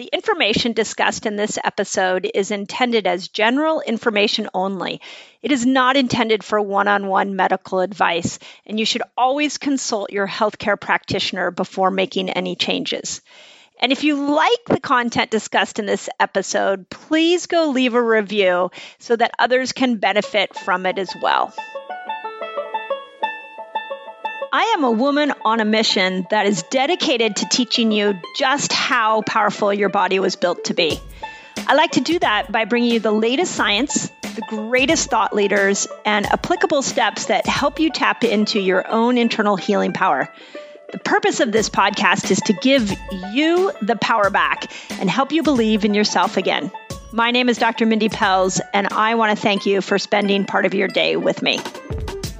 The information discussed in this episode is intended as general information only. It is not intended for one-on-one medical advice, and you should always consult your healthcare practitioner before making any changes. And if you like the content discussed in this episode, please go leave a review so that others can benefit from it as well. I am a woman on a mission that is dedicated to teaching you just how powerful your body was built to be. I like to do that by bringing you the latest science, the greatest thought leaders, and applicable steps that help you tap into your own internal healing power. The purpose of this podcast is to give you the power back and help you believe in yourself again. My name is Dr. Mindy Pelz, and I want to thank you for spending part of your day with me.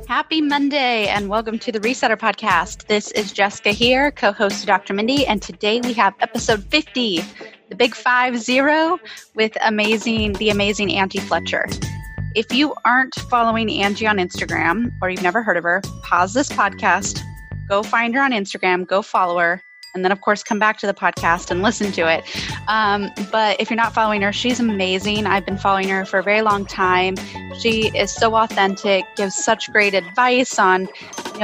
Happy Monday and welcome to the Resetter Podcast. This is Jessica here, co-host of Dr. Mindy, and today we have episode 50, the Big 50, with the amazing Angi Fletcher. If you aren't following Angi on Instagram or you've never heard of her, pause this podcast, go find her on Instagram, go follow her, and then of course come back to the podcast and listen to it. But if you're not following her, she's amazing. I've been following her for a very long time. She is so authentic, gives such great advice on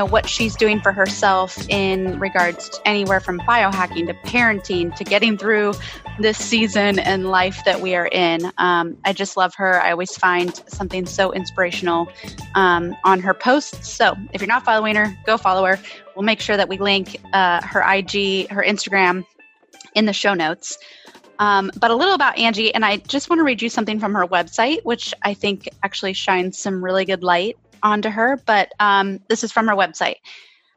what she's doing for herself in regards to anywhere from biohacking to parenting to getting through this season and life that we are in. I just love her. I always find something so inspirational on her posts. So if you're not following her, go follow her. We'll make sure that we link her IG, her Instagram in the show notes. But a little about Angi, and I just want to read you something from her website, which I think actually shines some really good light onto her. But this is from her website.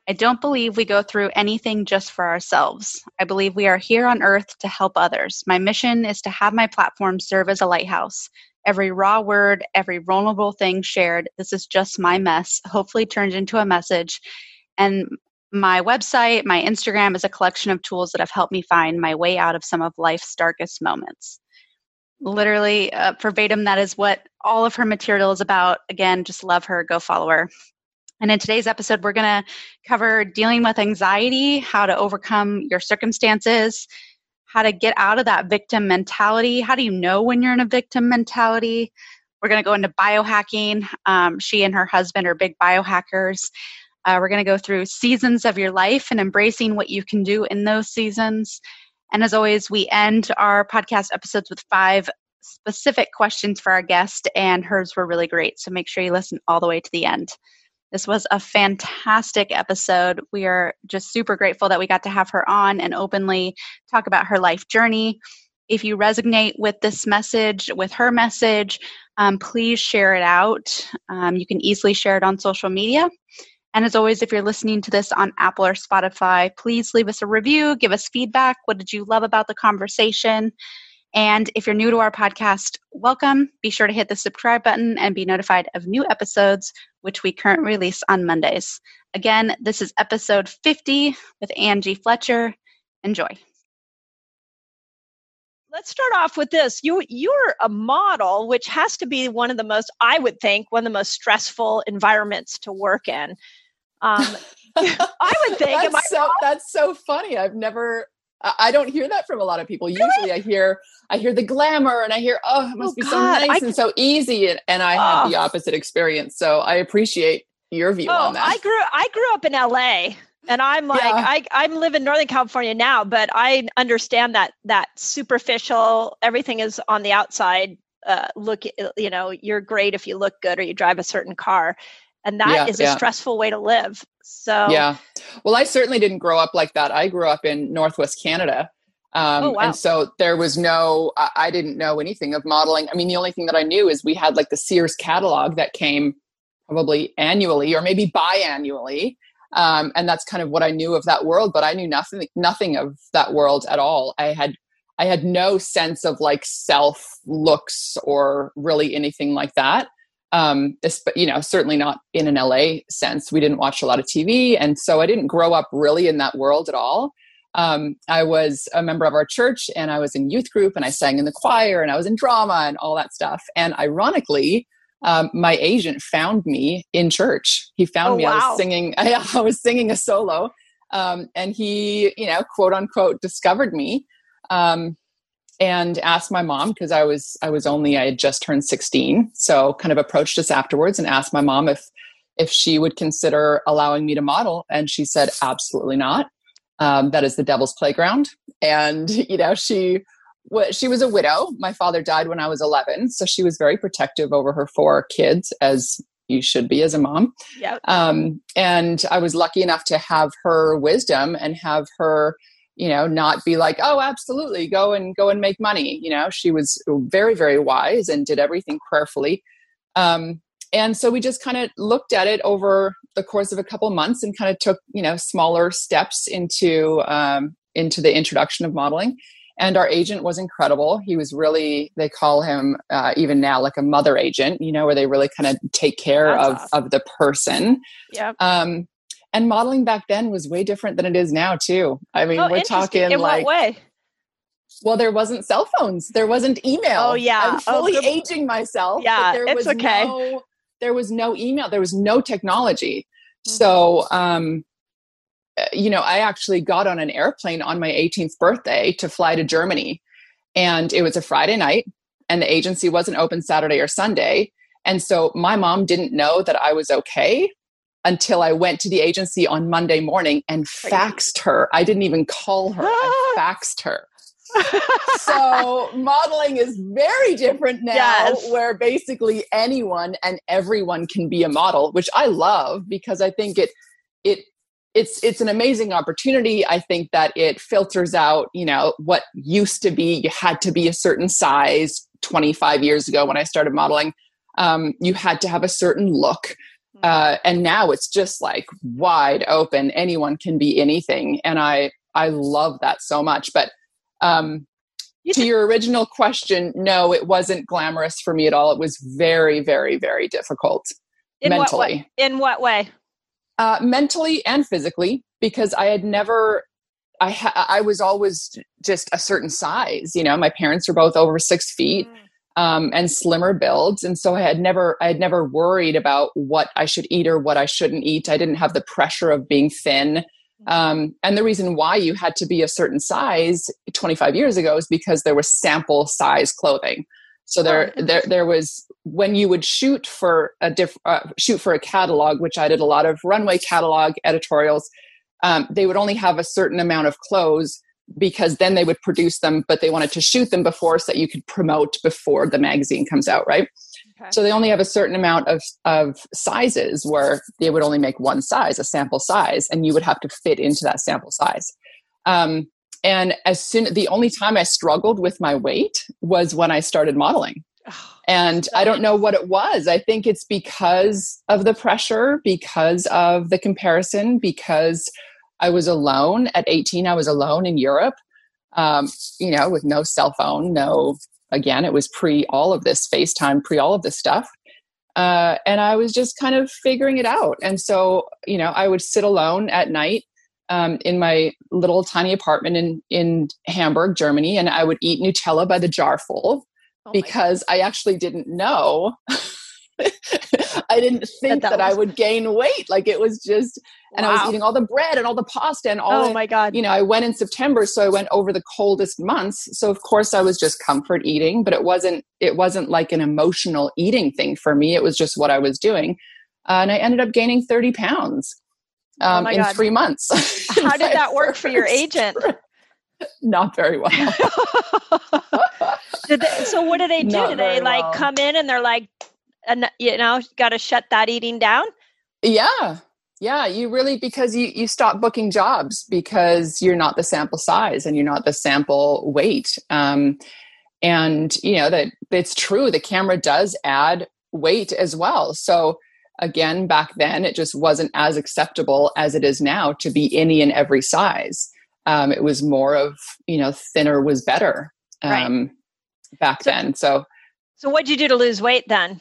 I don't believe we go through anything just for ourselves. I believe we are here on earth to help others. My mission is to have my platform serve as a lighthouse. Every raw word, every vulnerable thing shared, this is just my mess, hopefully turned into a message. And my website, my Instagram is a collection of tools that have helped me find my way out of some of life's darkest moments. Literally, verbatim, that is what all of her material is about. Again, just love her. Go follow her. And in today's episode, we're going to cover dealing with anxiety, how to overcome your circumstances, how to get out of that victim mentality. How do you know when you're in a victim mentality? We're going to go into biohacking. She and her husband are big biohackers. We're going to go through seasons of your life and embracing what you can do in those seasons. And as always, we end our podcast episodes with 5 specific questions for our guest, and hers were really great. So make sure you listen all the way to the end. This was a fantastic episode. We are just super grateful that we got to have her on and openly talk about her life journey. If you resonate with this message, with her message, please share it out. You can easily share it on social media. And as always, if you're listening to this on Apple or Spotify, please leave us a review, give us feedback. What did you love about the conversation? And if you're new to our podcast, welcome. Be sure to hit the subscribe button and be notified of new episodes, which we currently release on Mondays. Again, this is episode 50 with Angi Fletcher. Enjoy. Let's start off with this. You're a model, which has to be one of the most, I would think, one of the most stressful environments to work in. I would think. That's so funny. I don't hear that from a lot of people. Really? Usually I hear the glamour and I hear, oh, it must be so nice and so easy. And I have the opposite experience. So I appreciate your view on that. I grew up in LA. And I'm like, yeah. I live in Northern California now, but I understand that superficial, everything is on the outside. Look, you're great if you look good or you drive a certain car. And that is a stressful way to live. So yeah. Well, I certainly didn't grow up like that. I grew up in Northwest Canada. And so there was I didn't know anything of modeling. I mean, the only thing that I knew is we had like the Sears catalog that came probably annually or maybe biannually. And that's kind of what I knew of that world, but I knew nothing of that world at all. I had no sense of like self looks or really anything like that. Certainly not in an LA sense. We didn't watch a lot of TV. And so I didn't grow up really in that world at all. I was a member of our church and I was in youth group and I sang in the choir and I was in drama and all that stuff. And ironically, my agent found me in church. He found me. I was singing a solo. And he, quote unquote, discovered me. and asked my mom, because I had just turned 16. So kind of approached us afterwards and asked my mom if she would consider allowing me to model. And she said, absolutely not. That is the devil's playground. And, you know, she was a widow. My father died when I was 11. So she was very protective over her four kids, as you should be as a mom. Yep. And I was lucky enough to have her wisdom and have her, you know, not be like, oh, absolutely, go and make money. You know, she was very, very wise and did everything prayerfully. And so we just kind of looked at it over the course of a couple months and kind of took, you know, smaller steps into the introduction of modeling. And our agent was incredible. He was really, they call him even now like a mother agent, you know, where they really kind of take care of the person. Yeah. And modeling back then was way different than it is now too. I mean, we're talking in like, what way? Well, there wasn't cell phones. There wasn't email. Oh yeah. I'm fully aging myself. Yeah. But there was okay. There was no email. There was no technology. Mm-hmm. So, you know, I actually got on an airplane on my 18th birthday to fly to Germany, and it was a Friday night and the agency wasn't open Saturday or Sunday. And so my mom didn't know that I was okay until I went to the agency on Monday morning and faxed her. I didn't even call her. I faxed her. So modeling is very different now, yes, where basically anyone and everyone can be a model, which I love because I think it's an amazing opportunity. I think that it filters out, you know, what used to be, you had to be a certain size 25 years ago when I started modeling. You had to have a certain look. And now it's just like wide open. Anyone can be anything. And I love that so much. But to your original question, no, it wasn't glamorous for me at all. It was very, very, very difficult mentally. In what way? Mentally and physically, because I had never, I was always just a certain size. You know, my parents were both over 6 feet. Mm. And slimmer builds. And so I had never worried about what I should eat or what I shouldn't eat. I didn't have the pressure of being thin. And the reason why you had to be a certain size 25 years ago is because there was sample size clothing. So there was, when you would shoot for a catalog, which I did a lot of runway catalog editorials, they would only have a certain amount of clothes, because then they would produce them, but they wanted to shoot them before so that you could promote before the magazine comes out, right? Okay. So they only have a certain amount of sizes where they would only make one size, a sample size, and you would have to fit into that sample size. And the only time I struggled with my weight was when I started modeling. And I don't know what it was. I think it's because of the pressure, because of the comparison, because I was alone at 18. I was alone in Europe, you know, with no cell phone, again, it was pre all of this FaceTime, pre all of this stuff. And I was just kind of figuring it out. And so, you know, I would sit alone at night in my little tiny apartment in Hamburg, Germany, and I would eat Nutella by the jar full because I actually didn't know. I didn't think that I would gain weight. Like it was just, and I was eating all the bread and all the pasta and all, my God, you know, I went in September. So I went over the coldest months. So of course I was just comfort eating, but it wasn't like an emotional eating thing for me. It was just what I was doing. And I ended up gaining 30 pounds in 3 months. How did that work for your agent? Not very well. So what did they do? Did they come in and they're like, and, you know, got to shut that eating down? Yeah. Yeah. You really, because you stop booking jobs because you're not the sample size and you're not the sample weight. And you know, that it's true. The camera does add weight as well. So again, back then it just wasn't as acceptable as it is now to be any and every size. It was more of, you know, thinner was better, back then. So what'd you do to lose weight then?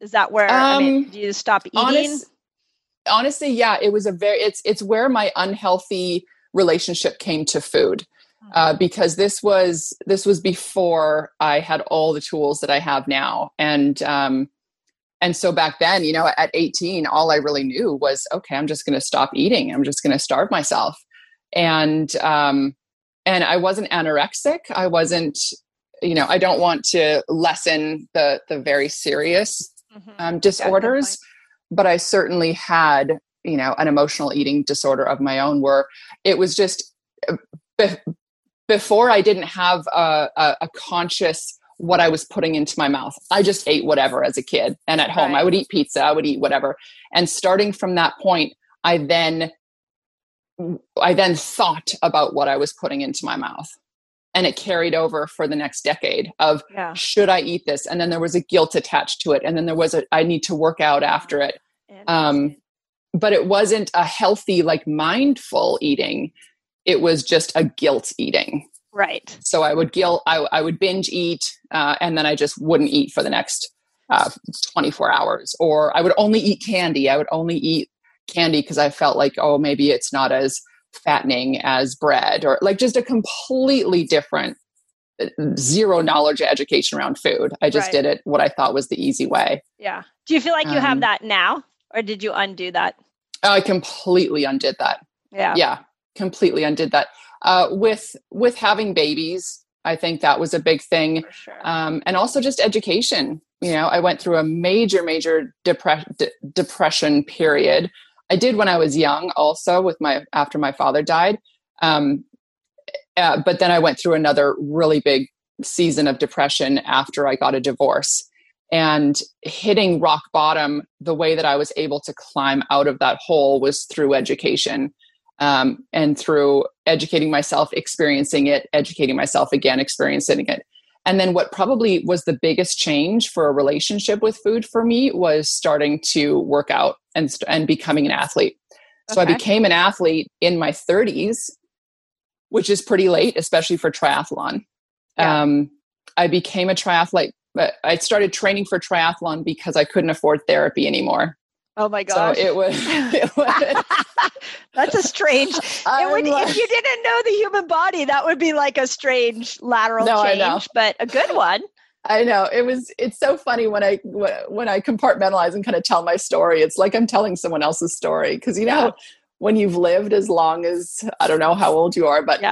Is that where, do you stop eating? Honestly, yeah, it was it's where my unhealthy relationship came to food, because this was before I had all the tools that I have now. And so back then, you know, at 18, all I really knew was, okay, I'm just going to stop eating. I'm just going to starve myself. And, And I wasn't anorexic. I wasn't, you know, I don't want to lessen the very serious disorders, but I certainly had, you know, an emotional eating disorder of my own where it was just before I didn't have a conscious what I was putting into my mouth. I just ate whatever as a kid. And at home, I would eat pizza, I would eat whatever. And starting from that point, I then thought about what I was putting into my mouth. And it carried over for the next decade of, should I eat this? And then there was a guilt attached to it. And then there was I need to work out after it. But it wasn't a healthy, like mindful eating. It was just a guilt eating. Right. So I would I would binge eat, and then I just wouldn't eat for the next 24 hours. Or I would only eat candy. I would only eat candy because I felt like, oh, maybe it's not as fattening as bread, or like just a completely different zero knowledge education around food. I just did it what I thought was the easy way. Yeah. Do you feel like you have that now, or did you undo that? I completely undid that. Yeah. Yeah. Completely undid that. With having babies, I think that was a big thing. For sure. And also just education. You know, I went through a major depression period. I did when I was young also after my father died. But then I went through another really big season of depression after I got a divorce, and hitting rock bottom, the way that I was able to climb out of that hole was through education. And through educating myself, experiencing it, educating myself again, experiencing it. And then what probably was the biggest change for a relationship with food for me was starting to work out and becoming an athlete. Okay. So I became an athlete in my 30s, which is pretty late, especially for triathlon. Yeah. I became a triathlete. I started training for triathlon because I couldn't afford therapy anymore. Oh my gosh. So it was that's a strange, if you didn't know the human body, that would be like a strange lateral change, but a good one. I know. It's so funny when I compartmentalize and kind of tell my story, it's like I'm telling someone else's story. Cause you know, when you've lived as long as, I don't know how old you are, but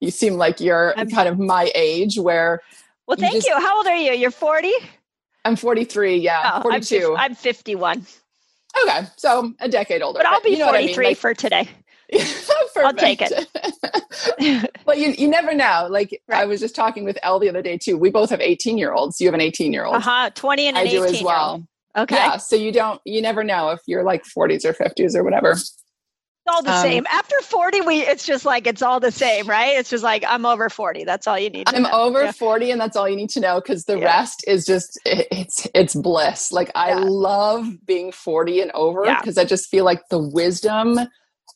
you seem like I'm kind of my age where. Well, thank you. How old are you? You're 40? I'm 43. Yeah. Oh, 42. I'm 51. Okay, so a decade older. But I'll be 43 for today. I'll take it. But you never know. Like I was just talking with Elle the other day too. We both have 18-year-olds. You have an 18-year-old. 20 and an 18-year-old. I do as well. Okay. Yeah, so you never know if you're like 40s or 50s or whatever. It's all the same. After 40, it's just like it's all the same, right? It's just like I'm over 40. That's all you need to know. I'm over 40 and that's all you need to know, because the rest is just it's bliss. Like I love being 40 and over, because I just feel like the wisdom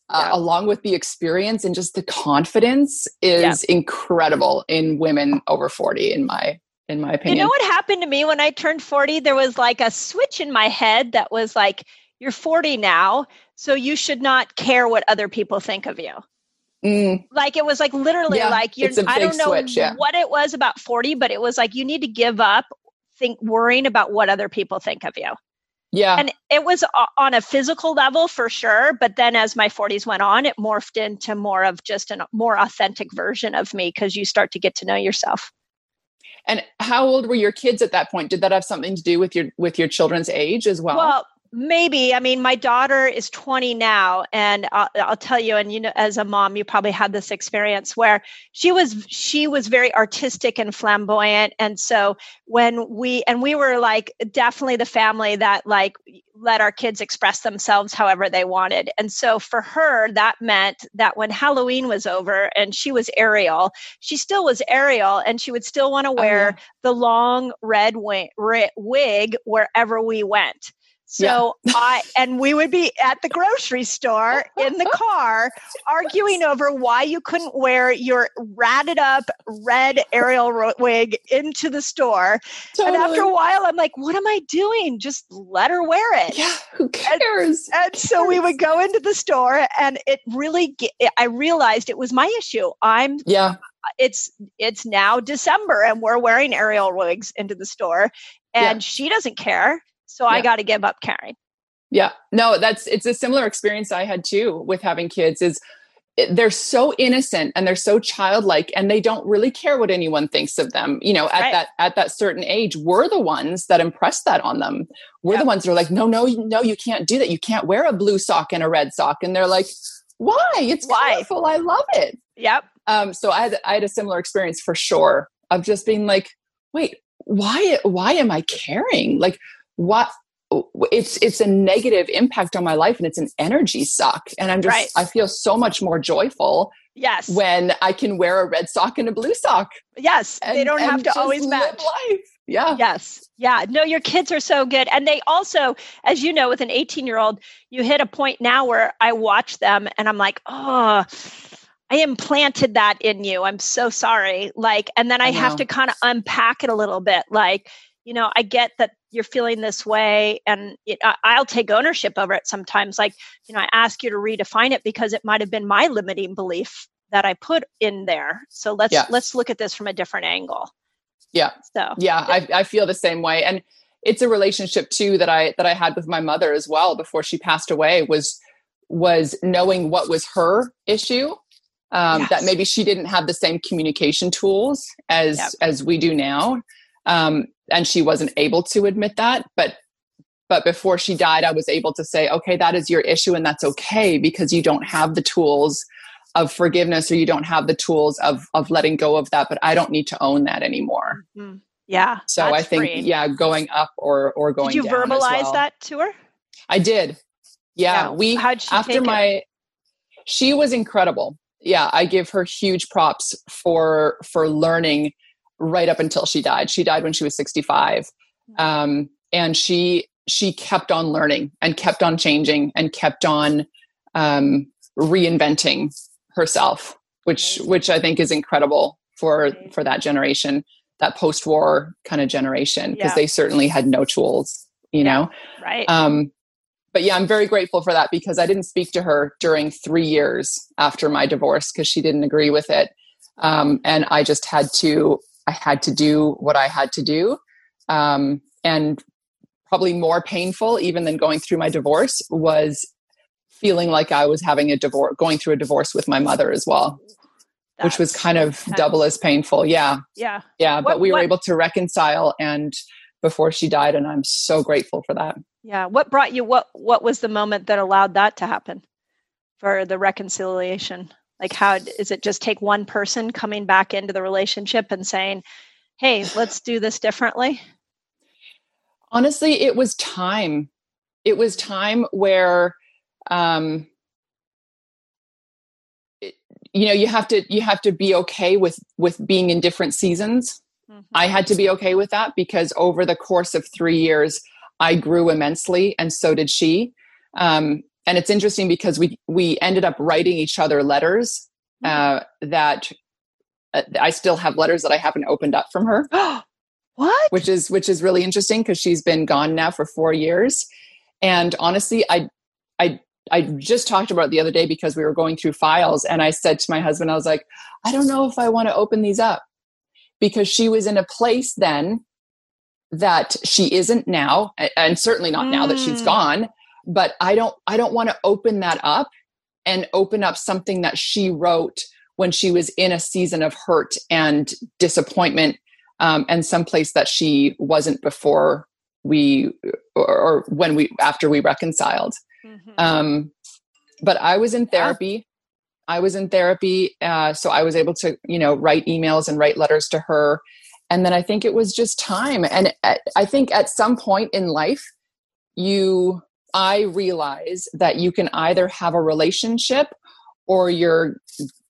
along with the experience and just the confidence is incredible in women over 40 in my opinion. You know what happened to me when I turned 40? There was like a switch in my head that was like, you're 40 now, so you should not care what other people think of you. Mm. Like it was like literally like I don't know switch, what it was about 40, but it was like you need to give up worrying about what other people think of you. Yeah. And it was on a physical level for sure, but then as my 40s went on, it morphed into more of just a more authentic version of me, because you start to get to know yourself. And how old were your kids at that point? Did that have something to do with your children's age as well? Well, maybe. I mean, my daughter is 20 now, and I'll tell you, and you know, as a mom, you probably had this experience where she was very artistic and flamboyant. And so we were like definitely the family that like let our kids express themselves however they wanted. And so for her, that meant that when Halloween was over and she was Ariel, she still was Ariel, and she would still want to wear the long red wig wherever we went. So we would be at the grocery store in the car arguing over why you couldn't wear your ratted up red Ariel wig into the store. Totally. And after a while, I'm like, what am I doing? Just let her wear it. Yeah, who cares? And so we would go into the store, and it really, I realized it was my issue. It's now December and we're wearing Ariel wigs into the store, and she doesn't care. So I got to give up caring. Yeah, no, it's a similar experience I had too with having kids. Is they're so innocent and they're so childlike and they don't really care what anyone thinks of them. You know, at that certain age, we're the ones that impress that on them. We're the ones that are like, no, you can't do that. You can't wear a blue sock and a red sock. And they're like, why? It's wonderful. I love it. Yep. So I had a similar experience for sure of just being like, wait, why am I caring? Like what? It's a negative impact on my life and it's an energy suck. And I'm just, I feel so much more joyful when I can wear a red sock and a blue sock. Yes. And, they don't have to always match life. Yeah. Yes. Yeah. No, your kids are so good. And they also, as you know, with an 18-year-old, you hit a point now where I watch them and I'm like, oh, I implanted that in you. I'm so sorry. Like, and then I have to kind of unpack it a little bit. Like, you know, I get that you're feeling this way and I'll take ownership over it sometimes. Like, you know, I ask you to redefine it because it might've been my limiting belief that I put in there. So let's look at this from a different angle. Yeah. So yeah, I feel the same way. And it's a relationship too, that I had with my mother as well before she passed away was knowing what was her issue. That maybe she didn't have the same communication tools as we do now. And she wasn't able to admit that, but before she died, I was able to say, okay, that is your issue. And that's okay because you don't have the tools of forgiveness or you don't have the tools of letting go of that, but I don't need to own that anymore. Mm-hmm. Yeah. So I think, going up or going down. Did you verbalize that to her? I did. Yeah. How'd she after take it? She was incredible. Yeah. I give her huge props for learning right up until she died. She died when she was 65. And she kept on learning and kept on changing and kept on reinventing herself, which I think is incredible for that generation, that post-war kind of generation, because they certainly had no tools, you know? Right. But yeah, I'm very grateful for that because I didn't speak to her during 3 years after my divorce because she didn't agree with it. And I just had to do what I had to do. And probably more painful even than going through my divorce was feeling like I was having going through a divorce with my mother as well, which was kind of double as painful. Yeah. Yeah. Yeah. But we were able to reconcile and before she died. And I'm so grateful for that. Yeah. What brought you, what was the moment that allowed that to happen for the reconciliation? Like, how is it just take one person coming back into the relationship and saying, hey, let's do this differently? Honestly, it was time. It was time where, you have to be okay with being in different seasons. Mm-hmm. I had to be okay with that because over the course of 3 years, I grew immensely. And so did she. And it's interesting because we ended up writing each other letters that I still have letters that I haven't opened up from her. What? Which is really interesting because she's been gone now for 4 years. And honestly, I just talked about it the other day because we were going through files and I said to my husband, I was like, I don't know if I want to open these up because she was in a place then that she isn't now and certainly not now that she's gone. But I don't want to open that up and open up something that she wrote when she was in a season of hurt and disappointment and someplace that she wasn't before after we reconciled. Mm-hmm. But I was in therapy. So I was able to, write emails and write letters to her. And then I think it was just time. And I think at some point in life, I realize that you can either have a relationship or you're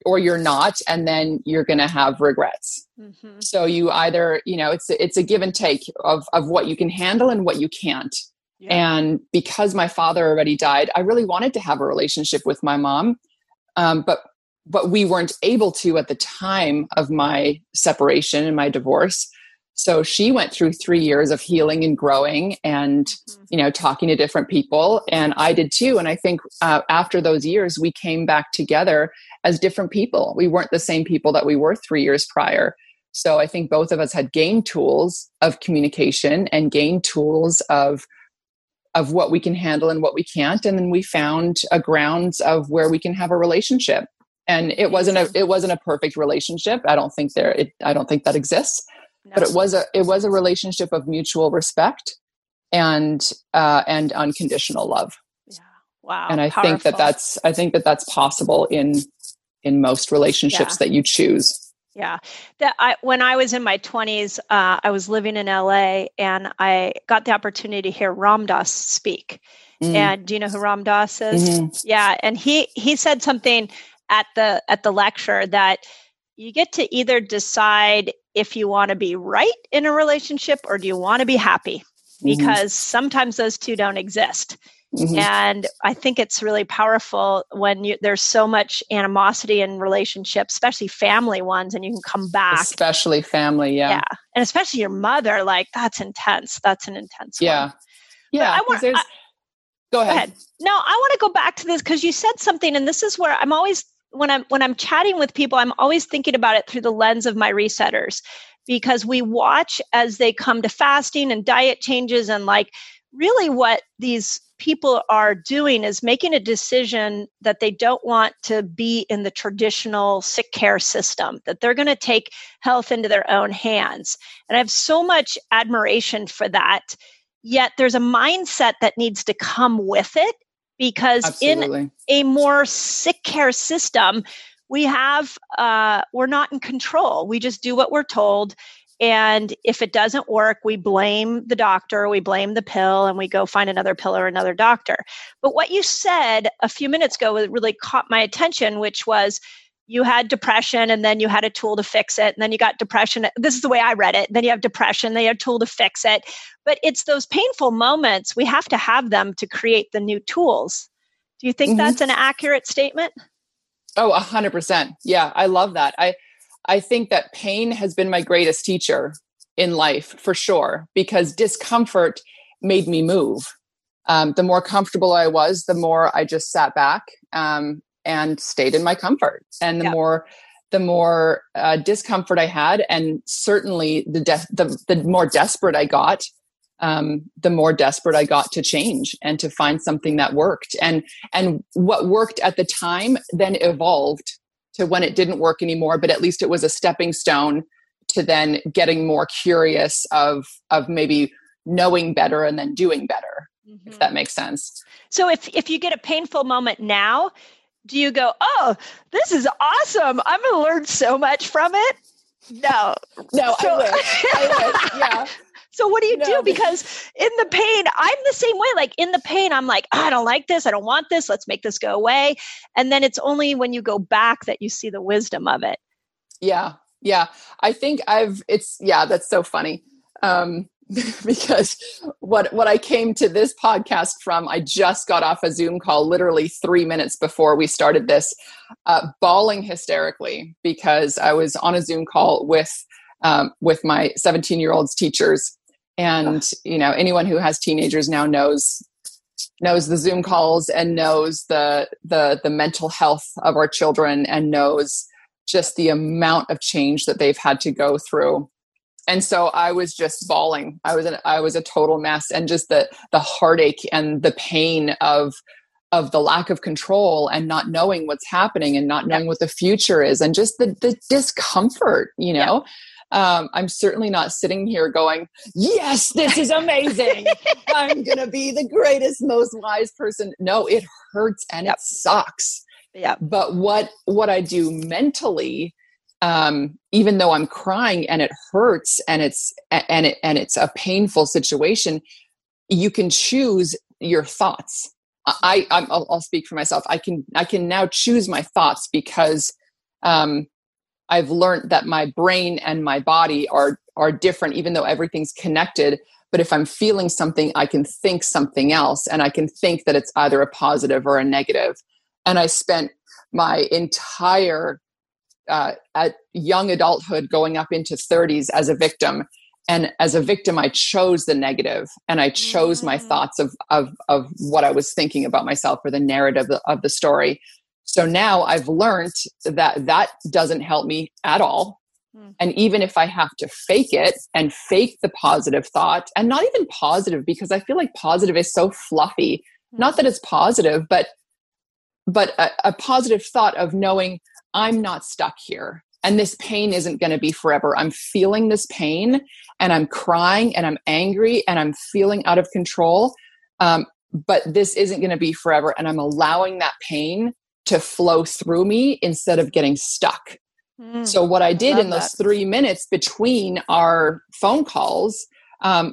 not, and then you're going to have regrets. Mm-hmm. So you either, it's a give and take of what you can handle and what you can't. Yeah. And because my father already died, I really wanted to have a relationship with my mom. But we weren't able to at the time of my separation and my divorce. So she went through 3 years of healing and growing and, talking to different people. And I did too. And I think after those years, we came back together as different people. We weren't the same people that we were 3 years prior. So I think both of us had gained tools of communication and gained tools of what we can handle and what we can't. And then we found a grounds of where we can have a relationship. And it wasn't a perfect relationship. I don't think that exists. No. But it was a relationship of mutual respect and unconditional love. Yeah. Wow. And I Powerful. Think that that's possible in most relationships that you choose. Yeah. When I was in my 20s, I was living in LA and I got the opportunity to hear Ram Dass speak. Mm. And do you know who Ram Dass is? Mm-hmm. Yeah. And he said something at the lecture that you get to either decide if you want to be right in a relationship or do you want to be happy? Mm-hmm. Because sometimes those two don't exist. Mm-hmm. And I think it's really powerful when there's so much animosity in relationships, especially family ones, and you can come back. Especially family, yeah. And especially your mother, like, that's intense. That's an intense one. Yeah. Go ahead. No, I want to go back to this because you said something, and this is where I'm always, when I'm chatting with people, I'm always thinking about it through the lens of my resetters, because we watch as they come to fasting and diet changes, and like, really what these people are doing is making a decision that they don't want to be in the traditional sick care system, that they're going to take health into their own hands. And I have so much admiration for that. Yet there's a mindset that needs to come with it, because Absolutely. In a more sick care system, we're not in control. We just do what we're told. And if it doesn't work, we blame the doctor, we blame the pill, and we go find another pill or another doctor. But what you said a few minutes ago really caught my attention, which was you had depression and then you had a tool to fix it. And then you got depression. This is the way I read it. Then you have depression, then you have a tool to fix it. But it's those painful moments. We have to have them to create the new tools. Do you think that's an accurate statement? Oh, 100%. Yeah, I love that. I think that pain has been my greatest teacher in life, for sure, because discomfort made me move. The more comfortable I was, the more I just sat back and stayed in my comfort. And the more discomfort I had, and certainly the more desperate I got, the more desperate I got to change and to find something that worked. And what worked at the time then evolved to when it didn't work anymore, but at least it was a stepping stone to then getting more curious of maybe knowing better and then doing better, if that makes sense. So if you get a painful moment now, do you go, oh, this is awesome, I'm going to learn so much from it? No. No, so, I wish. Yeah. So what do you do? Because in the pain, I'm the same way. Like in the pain, I'm like, oh, I don't like this. I don't want this. Let's make this go away. And then it's only when you go back that you see the wisdom of it. Yeah. Yeah. I think that's so funny. Because what I came to this podcast from, I just got off a Zoom call literally 3 minutes before we started this, bawling hysterically because I was on a Zoom call with my 17-year-old's teachers. And, anyone who has teenagers now knows the Zoom calls and knows the mental health of our children and knows just the amount of change that they've had to go through. And so I was just bawling. I was a total mess, and just the heartache and the pain of the lack of control and not knowing what's happening and not knowing what the future is, and just the discomfort, Yeah. I'm certainly not sitting here going, yes, this is amazing. I'm going to be the greatest, most wise person. No, it hurts and it sucks. Yeah. But what I do mentally, even though I'm crying and it hurts and it's a painful situation, you can choose your thoughts. I'll speak for myself. I can now choose my thoughts because, I've learned that my brain and my body are different, even though everything's connected. But if I'm feeling something, I can think something else, and I can think that it's either a positive or a negative. And I spent my entire at young adulthood going up into 30s as a victim. And as a victim, I chose the negative, and I chose my thoughts of what I was thinking about myself, or the narrative of the story. So now I've learned that doesn't help me at all. And even if I have to fake it and fake the positive thought, and not even positive, because I feel like positive is so fluffy, not that it's positive, but a positive thought of knowing I'm not stuck here. And this pain isn't going to be forever. I'm feeling this pain and I'm crying and I'm angry and I'm feeling out of control. But this isn't going to be forever. And I'm allowing that pain to flow through me instead of getting stuck. So what I did in those 3 minutes between our phone calls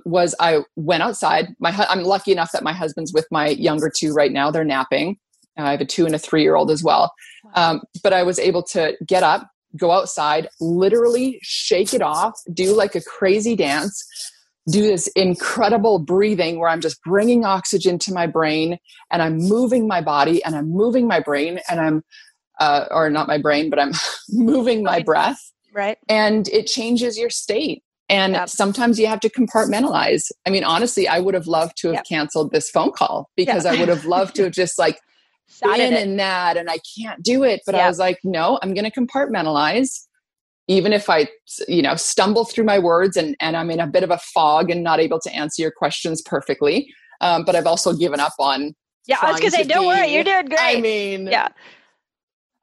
was I went outside. I'm lucky enough that my husband's with my younger two right now. They're napping. I have a 2 and a 3-year-old as well. But I was able to get up, go outside, literally shake it off, do like a crazy dance, do this incredible breathing where I'm just bringing oxygen to my brain and I'm moving my body and I'm moving my brain and I'm, or not my brain, but I'm moving my breath. Right. And it changes your state. And sometimes you have to compartmentalize. I mean, honestly, I would have loved to have canceled this phone call because I would have loved to have just like, in that and I can't do it. But I was like, no, I'm going to compartmentalize. Even if I, you know, stumble through my words and I'm in a bit of a fog and not able to answer your questions perfectly. But I've also given up on. I was going to say, don't worry, you're doing great. I mean,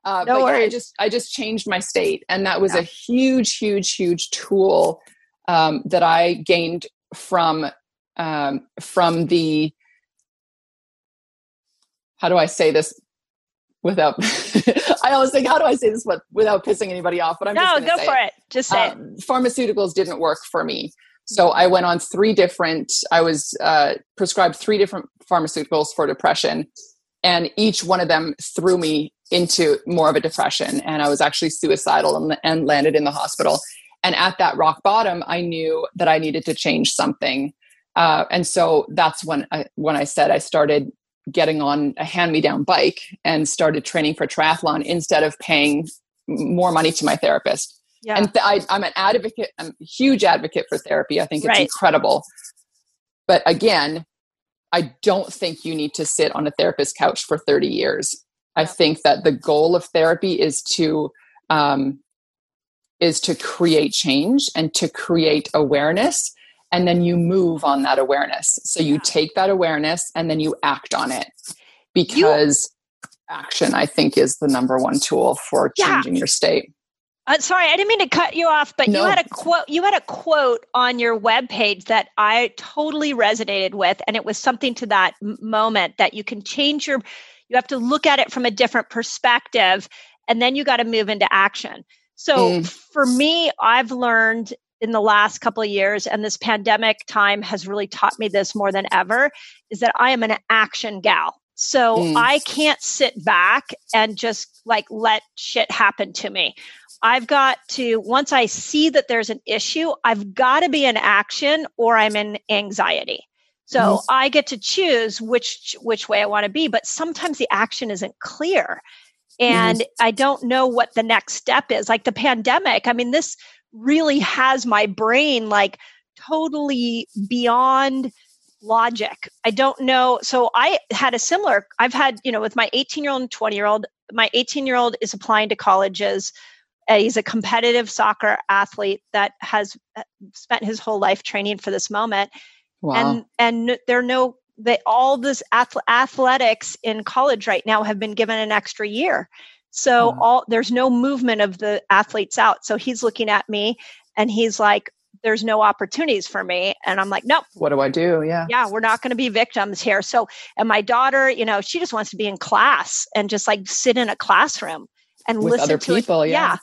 I just changed my state. And that was a huge, huge, huge tool that I gained from the, how do I say this without, I always think, how do I say this without pissing anybody off? But I'm No, go for it. Just say it. Pharmaceuticals didn't work for me. So I went on I was prescribed 3 different pharmaceuticals for depression, and each one of them threw me into more of a depression. And I was actually suicidal and landed in the hospital. And at that rock bottom, I knew that I needed to change something. And so that's when I said I started getting on a hand-me-down bike and started training for triathlon instead of paying more money to my therapist. Yeah. And I'm an advocate. I'm a huge advocate for therapy. I think it's incredible. But again, I don't think you need to sit on a therapist couch for 30 years. I think that the goal of therapy is to create change and to create awareness. And then you move on that awareness. So you take that awareness and then you act on it, because action, I think, is the number one tool for changing your state. Sorry, I didn't mean to cut you off, but you had a quote. You had a quote on your webpage that I totally resonated with, and it was something to that moment that you can change your. You have to look at it from a different perspective, and then you got to move into action. So for me, I've learned in the last couple of years, and this pandemic time has really taught me this more than ever, is that I am an action gal. So I can't sit back and just like let shit happen to me. I've got to, once I see that there's an issue, I've got to be in action or I'm in anxiety. So I get to choose which way I want to be, but sometimes the action isn't clear. And I don't know what the next step is. Like the pandemic, I mean, this really has my brain like totally beyond logic. I don't know. So I had with my 18-year-old and 20-year-old, my 18-year-old is applying to colleges. He's a competitive soccer athlete that has spent his whole life training for this moment. Wow. And all this athletics in college right now have been given an extra year. So there's no movement of the athletes out. So he's looking at me and he's like, there's no opportunities for me. And I'm like, nope. What do I do? Yeah. Yeah. We're not going to be victims here. So, and my daughter, you know, she just wants to be in class and just like sit in a classroom and with listen other to people. It. Yeah.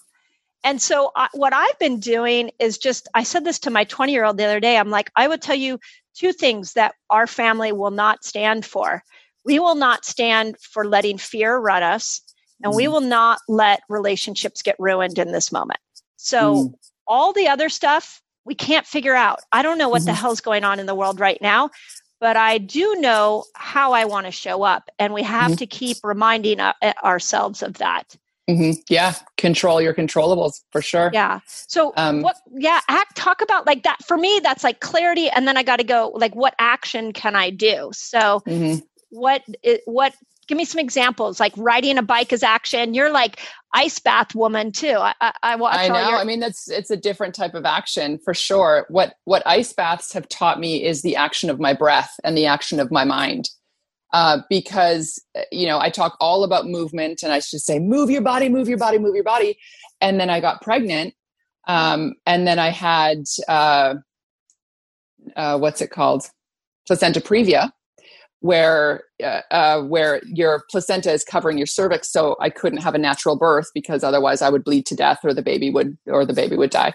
And so what I've been doing is just, I said this to my 20-year-old the other day. I'm like, I would tell you 2 things that our family will not stand for. We will not stand for letting fear run us. And we will not let relationships get ruined in this moment. So all the other stuff we can't figure out. I don't know what the hell's going on in the world right now, but I do know how I want to show up. And we have to keep reminding ourselves of that. Mm-hmm. Yeah. Control your controllables for sure. Yeah. So talk about like that. For me, that's like clarity. And then I got to go like, what action can I do? So what give me some examples, like riding a bike is action. You're like ice bath woman too. I watch. I know. I mean, it's a different type of action for sure. What ice baths have taught me is the action of my breath and the action of my mind. because, you know, I talk all about movement and I should say, move your body, move your body, move your body. And then I got pregnant. And then I had, what's it called? Placenta previa, where your placenta is covering your cervix. So I couldn't have a natural birth because otherwise I would bleed to death or the baby would die.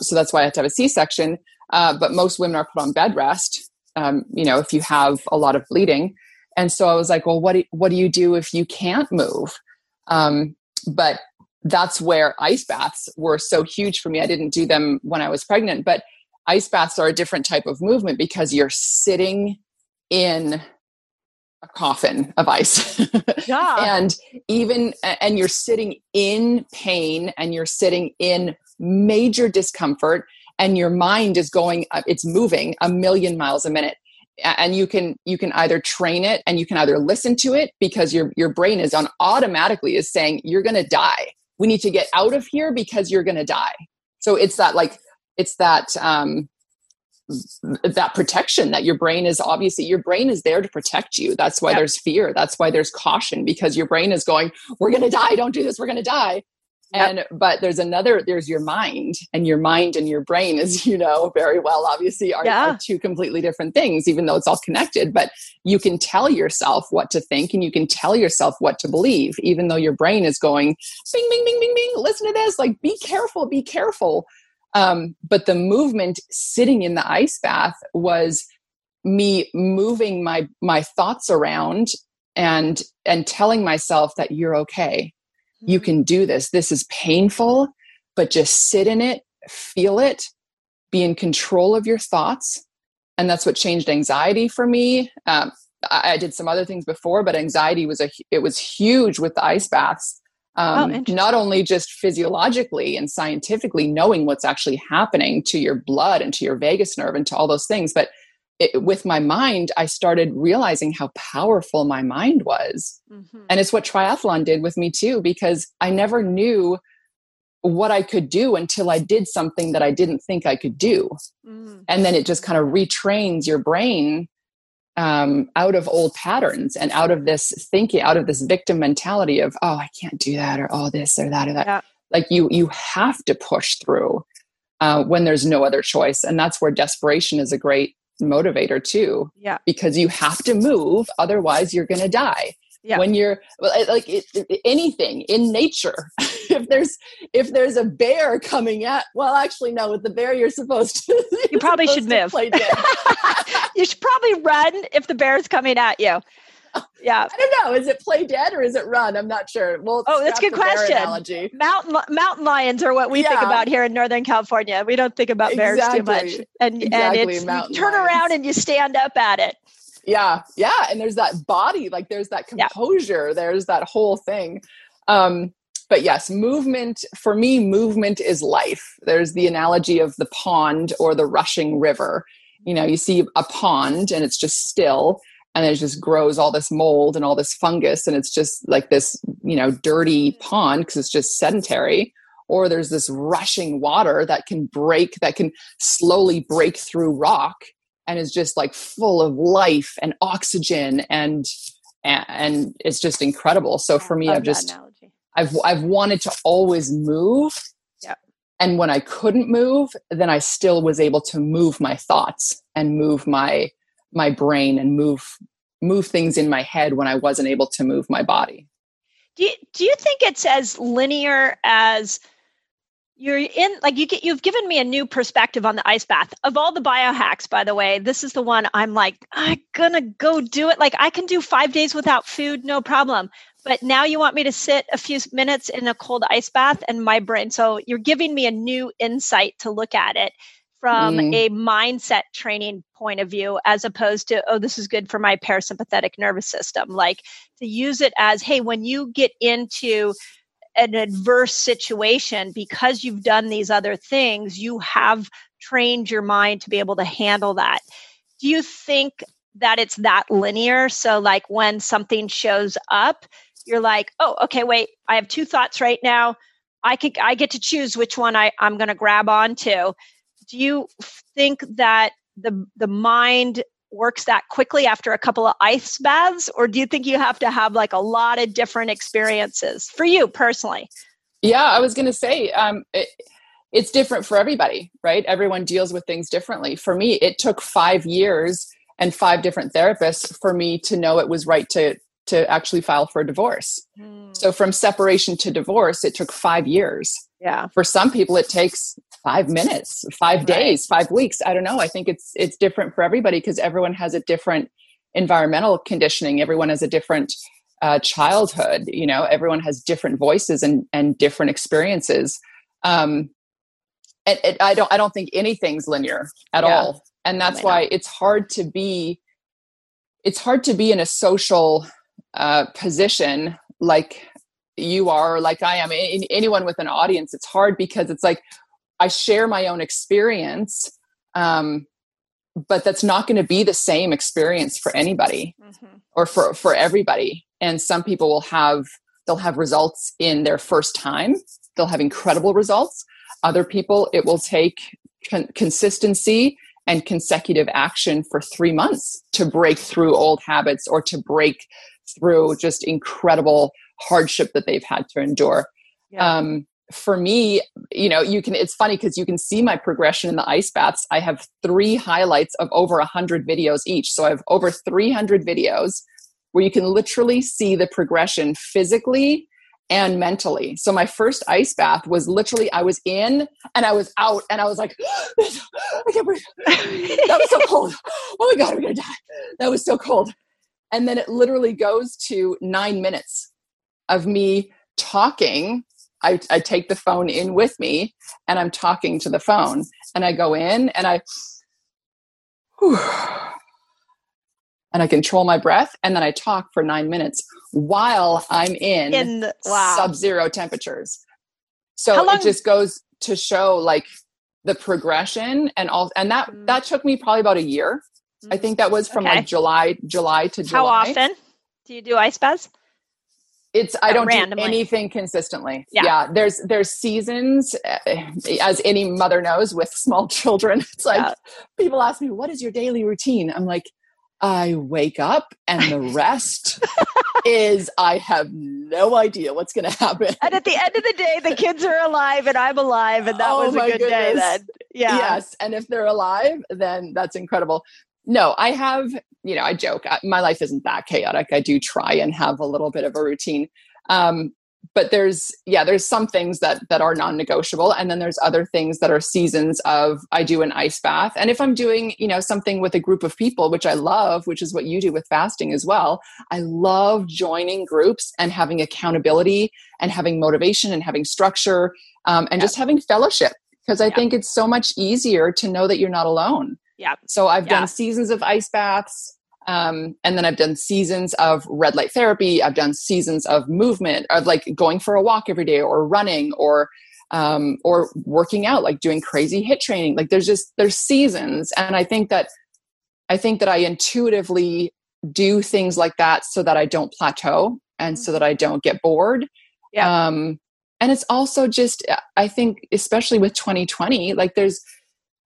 So that's why I had to have a C-section. But most women are put on bed rest, you know, if you have a lot of bleeding. And so I was like, well, what do you do if you can't move? But that's where ice baths were so huge for me. I didn't do them when I was pregnant, but ice baths are a different type of movement because you're sitting in a coffin of ice. Yeah. and you're sitting in pain and you're sitting in major discomfort and your mind is going, it's moving 1,000,000 miles a minute. And you can either train it and you can either listen to it because your brain is on automatically is saying, you're going to die. We need to get out of here because you're going to die. So it's that, like, it's that, that protection that your brain is obviously, your brain is there to protect you. That's why there's fear. That's why there's caution, because your brain is going, we're going to die. Don't do this. We're going to die. Yep. And, but there's your mind, and your mind and your brain, as you know very well, obviously are two completely different things, even though it's all connected, but you can tell yourself what to think and you can tell yourself what to believe, even though your brain is going, bing, bing, bing, bing, bing, listen to this, like, be careful, be careful. But the movement sitting in the ice bath was me moving my thoughts around and telling myself that you're okay. You can do this. This is painful, but just sit in it, feel it, be in control of your thoughts. And that's what changed anxiety for me. I did some other things before, but anxiety was huge with the ice baths. Not only just physiologically and scientifically knowing what's actually happening to your blood and to your vagus nerve and to all those things, but with my mind, I started realizing how powerful my mind was. Mm-hmm. And it's what triathlon did with me too, because I never knew what I could do until I did something that I didn't think I could do. Mm-hmm. And then it just kind of retrains your brain out of old patterns and out of this thinking, out of this victim mentality of, oh, I can't do that, or oh, this or that or that. Yeah. Like you have to push through when there's no other choice. And that's where desperation is a great motivator too, because you have to move, otherwise you're going to die. Yeah. When you're like anything in nature, if there's a bear coming at, well, actually no, with the bear you're supposed to. You probably should move. You should probably run if the bear's coming at you. Yeah, I don't know. Is it play dead or is it run? I'm not sure. Well, that's a good question. Mountain lions are what we think about here in Northern California. We don't think about bears too much, and it's you turn around and you stand up at it. Yeah, and there's that body, like there's that composure, there's that whole thing. But yes, movement for me, movement is life. There's the analogy of the pond or the rushing river. You know, you see a pond and it's just still. And it just grows all this mold and all this fungus. And it's just like this, you know, dirty pond because it's just sedentary. Or there's this rushing water that can slowly break through rock and is just like full of life and oxygen. And it's just incredible. So for me, I've wanted to always move. Yep. And when I couldn't move, then I still was able to move my thoughts and move my brain and move things in my head when I wasn't able to move my body. Do you think it's as linear as you're in, like you've given me a new perspective on the ice bath. Of all the biohacks, by the way, this is the one I'm like, I'm going to go do it. Like I can do 5 days without food, no problem. But now you want me to sit a few minutes in a cold ice bath and my brain. So you're giving me a new insight to look at it from a mindset training point of view, as opposed to, oh, this is good for my parasympathetic nervous system. Like to use it as, hey, when you get into an adverse situation, because you've done these other things, you have trained your mind to be able to handle that. Do you think that it's that linear? So like when something shows up, you're like, oh, okay, wait, I have two thoughts right now. I get to choose which one I'm going to grab onto. Do you think that the mind works that quickly after a couple of ice baths? Or do you think you have to have like a lot of different experiences for you personally? Yeah, I was going to say, it's different for everybody, right? Everyone deals with things differently. For me, it took 5 years and 5 different therapists for me to know it was right to actually file for a divorce. Mm. So from separation to divorce, it took 5 years. Yeah. For some people, it takes 5 minutes, 5 days, 5 weeks. I don't know. I think it's different for everybody because everyone has a different environmental conditioning. Everyone has a different childhood. You know, everyone has different voices and different experiences. I don't think anything's linear at all. And that's why it's hard to be in a social position like you are, or like I am, anyone with an audience. It's hard because it's like, I share my own experience, but that's not going to be the same experience for anybody or for everybody. And some people they'll have results in their first time. They'll have incredible results. Other people, it will take consistency and consecutive action for 3 months to break through old habits or to break through just incredible hardship that they've had to endure. Yeah. For me, you know, it's funny because you can see my progression in the ice baths. I have 3 highlights of over 100 videos each. So I have over 300 videos where you can literally see the progression physically and mentally. So my first ice bath was literally, I was in and I was out and I was like, I can't breathe. That was so cold. Oh my God, I'm going to die. That was so cold. And then it literally goes to 9 minutes of me talking. I take the phone in with me and I'm talking to the phone and I go in and I control my breath and then I talk for 9 minutes while I'm in sub-zero temperatures. So it just goes to show like the progression and all. And that took me probably about a year. I think that was from like July to July. How often do you do ice baths? I don't do anything consistently. Yeah. There's seasons, as any mother knows with small children. It's like people ask me, what is your daily routine? I'm like, I wake up and the rest is I have no idea what's going to happen. And at the end of the day, the kids are alive and I'm alive. And that was a good day then. Yeah. Yes. And if they're alive, then that's incredible. No, I have, you know, I joke. My life isn't that chaotic. I do try and have a little bit of a routine. But there's some things that are non-negotiable. And then there's other things that are seasons of, I do an ice bath. And if I'm doing, you know, something with a group of people, which I love, which is what you do with fasting as well. I love joining groups and having accountability and having motivation and having structure and just having fellowship. Because I think it's so much easier to know that you're not alone. Yeah. So I've done seasons of ice baths, and then I've done seasons of red light therapy. I've done seasons of movement, of like going for a walk every day, or running, or working out, like doing crazy HIIT training. Like there's seasons, and I think that I intuitively do things like that so that I don't plateau and so that I don't get bored. Yeah. And it's also just, I think, especially with 2020, like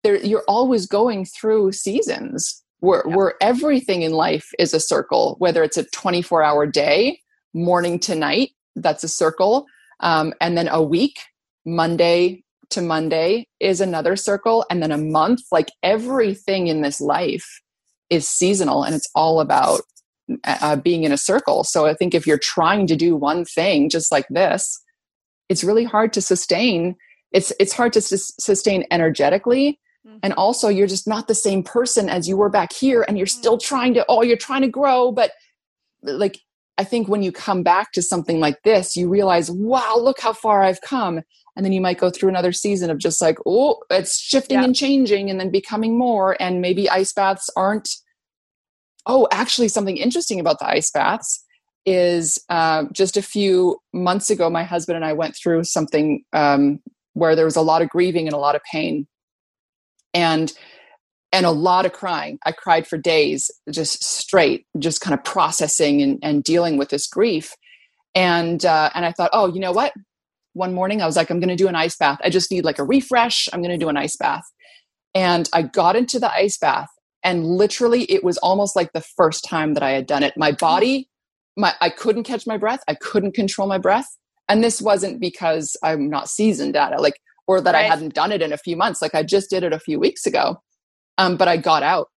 you're always going through seasons where everything in life is a circle, whether it's a 24-hour day, morning to night, that's a circle. And then a week, Monday to Monday is another circle. And then a month, like everything in this life is seasonal and it's all about being in a circle. So I think if you're trying to do one thing just like this, it's really hard to sustain. It's hard to sustain energetically. And also you're just not the same person as you were back here and you're still trying to grow. But like, I think when you come back to something like this, you realize, wow, look how far I've come. And then you might go through another season of just like, oh, it's shifting and changing and then becoming more. And maybe ice baths aren't, actually something interesting about the ice baths is just a few months ago, my husband and I went through something where there was a lot of grieving and a lot of pain. And a lot of crying. I cried for days, just straight, just kind of processing and dealing with this grief. And I thought, you know what? One morning I was like, I'm going to do an ice bath. I just need like a refresh. I'm going to do an ice bath. And I got into the ice bath And literally, it was almost like the first time that I had done it. My body, I couldn't catch my breath. I couldn't control my breath. And this wasn't because I'm not seasoned at it, like, or that I hadn't done it in a few months. Like, I just did it a few weeks ago. But I got out.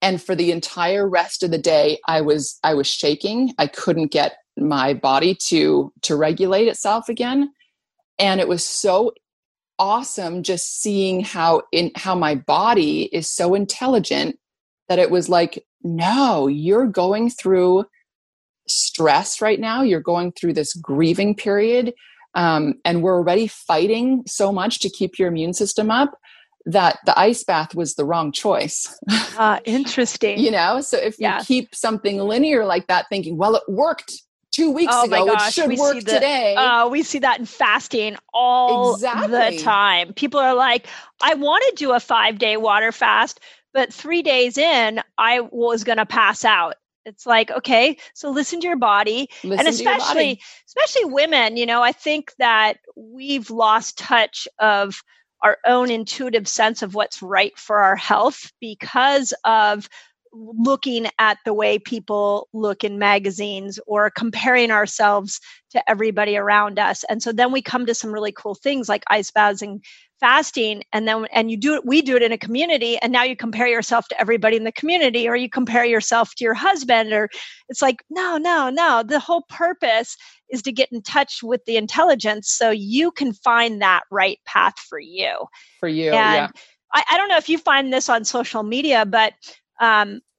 And for the entire rest of the day, I was shaking. I couldn't get my body to regulate itself again. And it was so awesome just seeing how my body is so intelligent that it was like, no, you're going through stress right now. You're going through this grieving period. And we're already fighting so much to keep your immune system up that the ice bath was the wrong choice. Interesting. You know, so if you keep something linear like that, thinking, well, it worked 2 weeks ago, it should work today. We see that in fasting all the time. People are like, I want to do a 5-day water fast, but 3 days in, I was going to pass out. It's like, okay, so listen to your body. And especially women, you know, I think that we've lost touch of our own intuitive sense of what's right for our health because of looking at the way people look in magazines or comparing ourselves to everybody around us. And so then we come to some really cool things like ice baths and fasting. And then, we do it in a community, and now you compare yourself to everybody in the community, or you compare yourself to your husband, or it's like, no. The whole purpose is to get in touch with the intelligence so you can find that right path for you. And I don't know if you find this on social media, but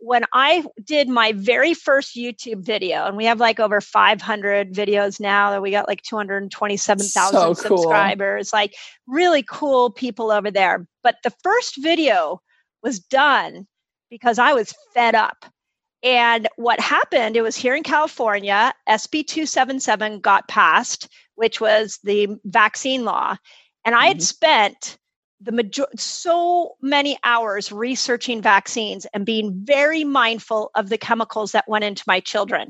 when I did my very first YouTube video, and we have like over 500 videos now that we got like 227,000 subscribers, like really cool people over there. But the first video was done because I was fed up. And what happened, it was here in California, SB 277 got passed, which was the vaccine law. And I had spent so many hours researching vaccines and being very mindful of the chemicals that went into my children.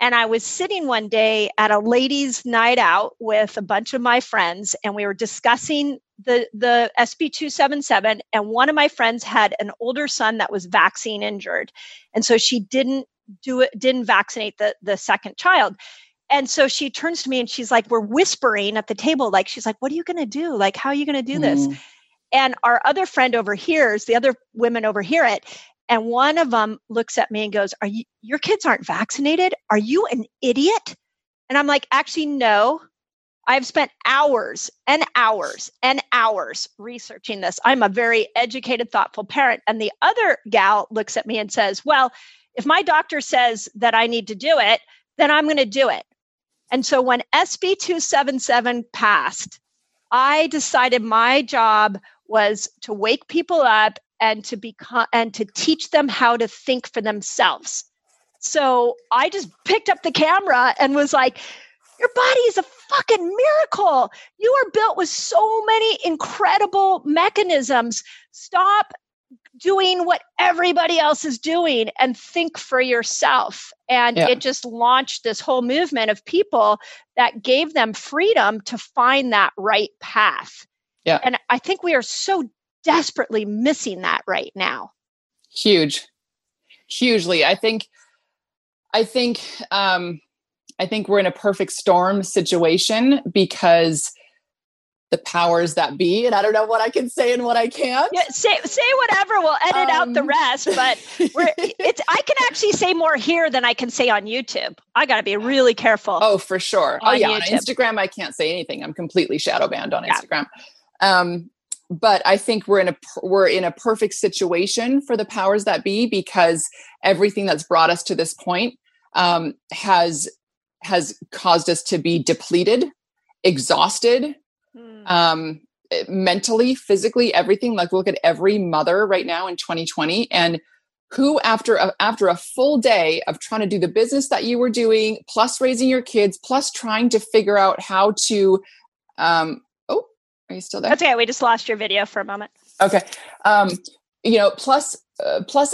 And I was sitting one day at a ladies' night out with a bunch of my friends, and we were discussing the SB 277. And one of my friends had an older son that was vaccine injured. And so she didn't vaccinate the second child. And so she turns to me and she's like, we're whispering at the table. Like, she's like, what are you going to do? Like, how are you going to do this? And our other friend overhears, the other women overhear it. And one of them looks at me and goes, your kids aren't vaccinated? Are you an idiot? And I'm like, actually, no. I've spent hours and hours and hours researching this. I'm a very educated, thoughtful parent. And the other gal looks at me and says, well, if my doctor says that I need to do it, then I'm going to do it. And so when SB 277 passed, I decided my job was to wake people up and to teach them how to think for themselves. So I just picked up the camera and was like, your body is a fucking miracle. You are built with so many incredible mechanisms. Stop doing what everybody else is doing and think for yourself. And it just launched this whole movement of people that gave them freedom to find that right path. Yeah. And I think we are so desperately missing that right now. Hugely. I think we're in a perfect storm situation because the powers that be, and I don't know what I can say and what I can't. Yeah, say whatever. We'll edit out the rest. But I can actually say more here than I can say on YouTube. I got to be really careful. Oh, for sure. Oh, yeah. YouTube. On Instagram, I can't say anything. I'm completely shadow banned on Instagram. But I think we're in a perfect situation for the powers that be because everything that's brought us to this point has caused us to be depleted, exhausted, mentally, physically, everything. Like, look at every mother right now in 2020, and who after a full day of trying to do the business that you were doing, plus raising your kids, plus trying to figure out how to, oh, are you still there? That's okay. We just lost your video for a moment. Okay. Plus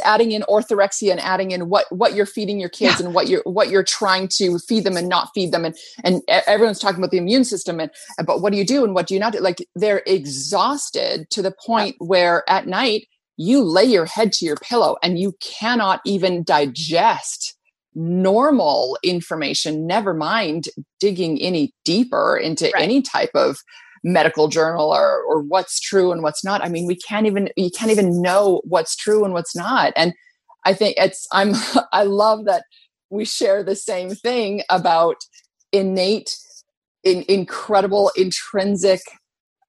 adding in orthorexia and adding in what you're feeding your kids and what you're trying to feed them and not feed them. And everyone's talking about the immune system and about what do you do and what do you not do? Like, they're exhausted to the point where at night you lay your head to your pillow and you cannot even digest normal information, never mind digging any deeper into any type of medical journal or what's true and what's not. I mean, you can't even know what's true and what's not. And I think I love that we share the same thing about innate, incredible, intrinsic,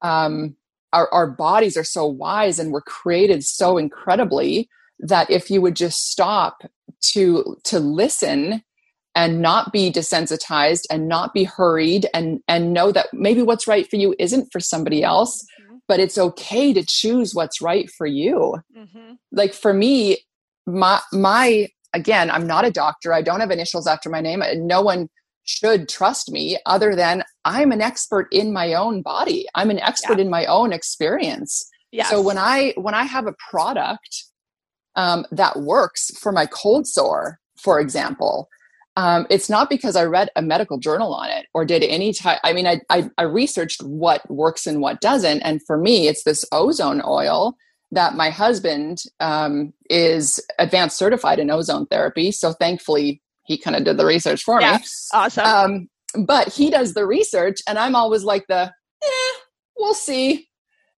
our bodies are so wise and we're created so incredibly that if you would just stop to listen and not be desensitized and not be hurried and know that maybe what's right for you isn't for somebody else, but it's okay to choose what's right for you. Mm-hmm. Like for me, my again, I'm not a doctor. I don't have initials after my name. No one should trust me other than I'm an expert in my own body. I'm an expert in my own experience. Yes. So when I have a product that works for my cold sore, for example, it's not because I read a medical journal on it or did any type. I mean, I researched what works and what doesn't. And for me, it's this ozone oil that my husband is advanced certified in ozone therapy. So thankfully, he kind of did the research for me. Awesome. But he does the research and I'm always like we'll see.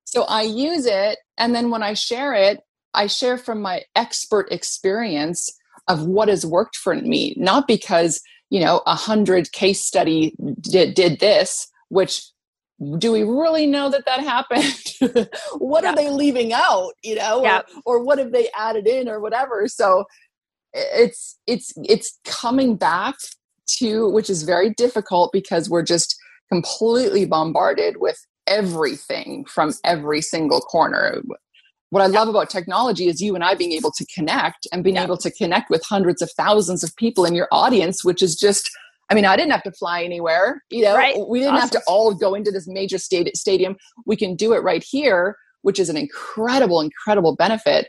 So I use it. And then when I share it, I share from my expert experience of what has worked for me, not because, 100 case study did this, which do we really know that happened? What are they leaving out, or what have they added in or whatever? So it's coming back to, which is very difficult because we're just completely bombarded with everything from every single corner. What I love about technology is you and I being able to connect and being able to connect with hundreds of thousands of people in your audience, which is just, I mean, I didn't have to fly anywhere, We didn't have to all go into this major stadium. We can do it right here, which is an incredible, incredible benefit.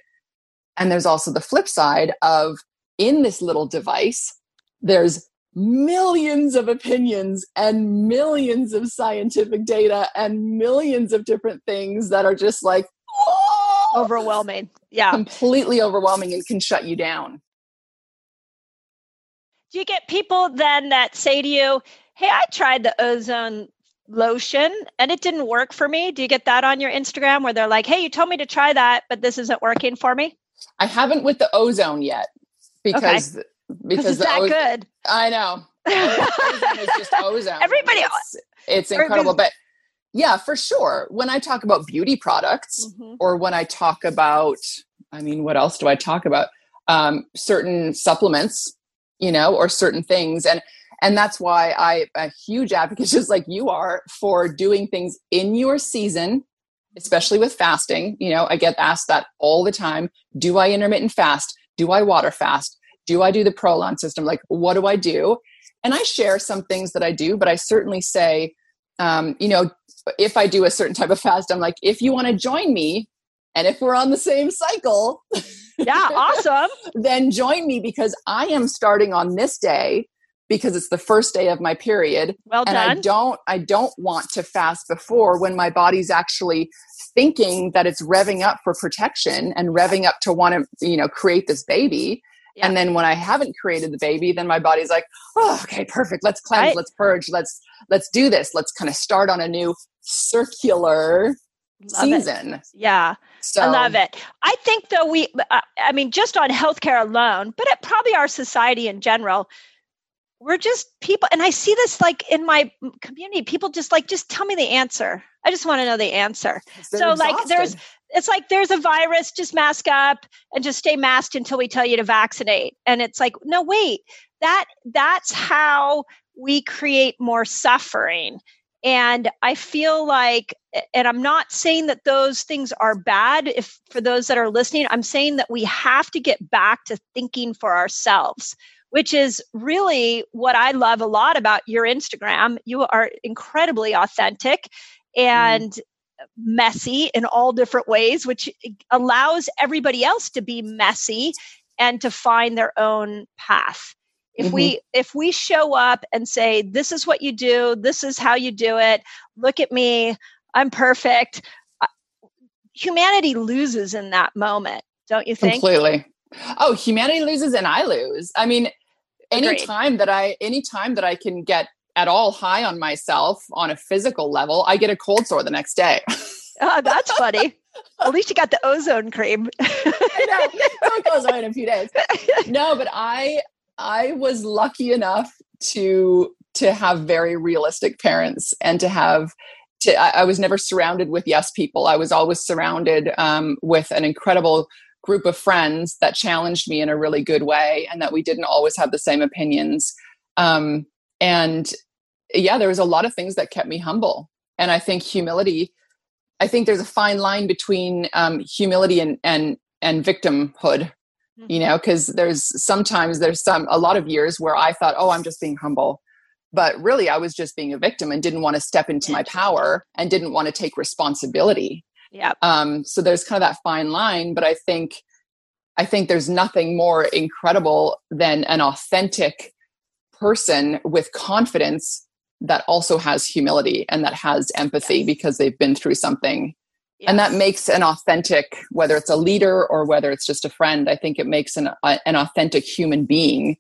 And there's also the flip side of in this little device, there's millions of opinions and millions of scientific data and millions of different things that are just like, overwhelming. Yeah. Completely overwhelming and can shut you down. Do you get people then that say to you, hey, I tried the ozone lotion and it didn't work for me? Do you get that on your Instagram where they're like, hey, you told me to try that, but this isn't working for me? I haven't with the ozone yet because it's that good. I know. Ozone is just ozone. Everybody. It's incredible. But yeah, for sure. When I talk about beauty products or when I talk about, I mean, what else do I talk about? Certain supplements, or certain things. And that's why I'm a huge advocate, just like you are, for doing things in your season, especially with fasting. I get asked that all the time. Do I intermittent fast? Do I water fast? Do I do the ProLon system? Like, what do I do? And I share some things that I do, but I certainly say, if I do a certain type of fast, I'm like, if you want to join me and if we're on the same cycle, awesome. Then join me because I am starting on this day because it's the first day of my period. Well done. And I don't want to fast before when my body's actually thinking that it's revving up for protection and revving up to want to, create this baby. Yeah. And then when I haven't created the baby, then my body's like, oh, okay, perfect. Let's cleanse, let's purge, let's do this. Let's kind of start on a new circular season. It. Yeah. So, I love it. I think though just on healthcare alone, but at probably our society in general, we're just people. And I see this like in my community, people just like, just tell me the answer. I just want to know the answer. So exhausted. It's like there's a virus, just mask up and just stay masked until we tell you to vaccinate. And it's like, no, wait, that's how we create more suffering. And I feel like, and I'm not saying that those things are bad. If for those that are listening, I'm saying that we have to get back to thinking for ourselves, which is really what I love a lot about your Instagram. You are incredibly authentic and messy in all different ways, which allows everybody else to be messy and to find their own path. If we show up and say, this is what you do, this is how you do it, look at me, I'm perfect, humanity loses in that moment, don't you think? Completely. Oh, humanity loses and I lose. I mean, any time that I can get at all high on myself on a physical level, I get a cold sore the next day. Oh, that's funny. At least you got the ozone cream. I know. It goes away in a few days. No, but I was lucky enough to have very realistic parents and to have I was never surrounded with yes people. I was always surrounded with an incredible group of friends that challenged me in a really good way, and that we didn't always have the same opinions. And yeah, there was a lot of things that kept me humble. And I think humility, I think there's a fine line between humility and victimhood, mm-hmm. you know, because there's a lot of years where I thought, oh, I'm just being humble. But really, I was just being a victim and didn't want to step into my power and didn't want to take responsibility. Yeah. So there's kind of that fine line, but I think there's nothing more incredible than an authentic person with confidence that also has humility and that has empathy because they've been through something. Yes. And that makes an authentic, whether it's a leader or whether it's just a friend, I think it makes an authentic human being,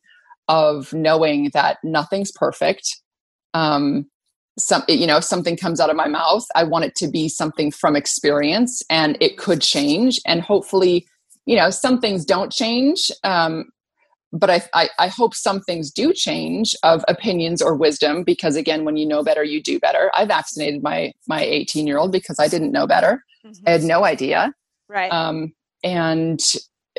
of knowing that nothing's perfect. If something comes out of my mouth, I want it to be something from experience, and it could change. And hopefully, you know, some things don't change. But I hope some things do change of opinions or wisdom, because again, when you know better, you do better. I vaccinated my 18-year-old because I didn't know better. Mm-hmm. I had no idea. Right.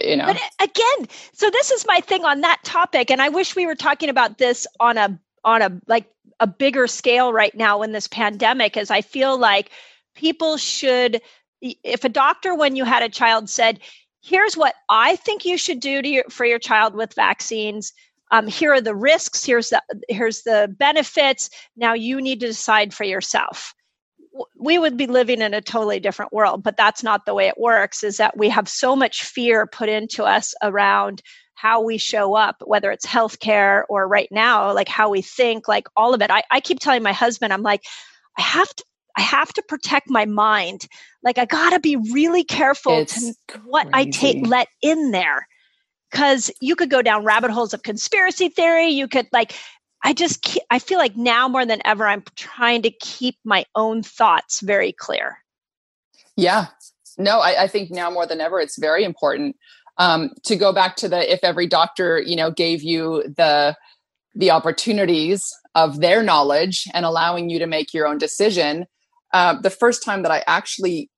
You know. But again, so this is my thing on that topic, and I wish we were talking about this on a bigger scale right now in this pandemic, as I feel like people should, if a doctor, when you had a child, said, here's what I think you should do for your child with vaccines. Here are the risks. Here's the benefits. Now you need to decide for yourself. We would be living in a totally different world, but that's not the way it works, is that we have so much fear put into us around how we show up, whether it's healthcare or right now, like how we think, like all of it. I keep telling my husband, I'm like, I have to protect my mind. Like, I gotta be really careful to what I let in there. 'Cause you could go down rabbit holes of conspiracy theory. You could I feel like now more than ever, I'm trying to keep my own thoughts very clear. Yeah. No, I think now more than ever, it's very important to go back to if every doctor, you know, gave you the opportunities of their knowledge and allowing you to make your own decision. The first time that I actually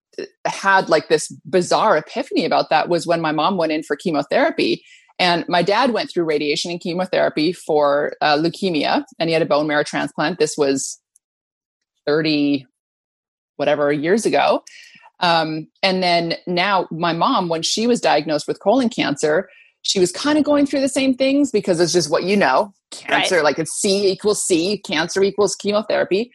had like this bizarre epiphany about that was when my mom went in for chemotherapy. And my dad went through radiation and chemotherapy for leukemia, and he had a bone marrow transplant. This was 30 whatever years ago. And then now my mom, when she was diagnosed with colon cancer, she was kind of going through the same things, because it's just what you know, cancer, right. Like it's C equals C, cancer equals chemotherapy.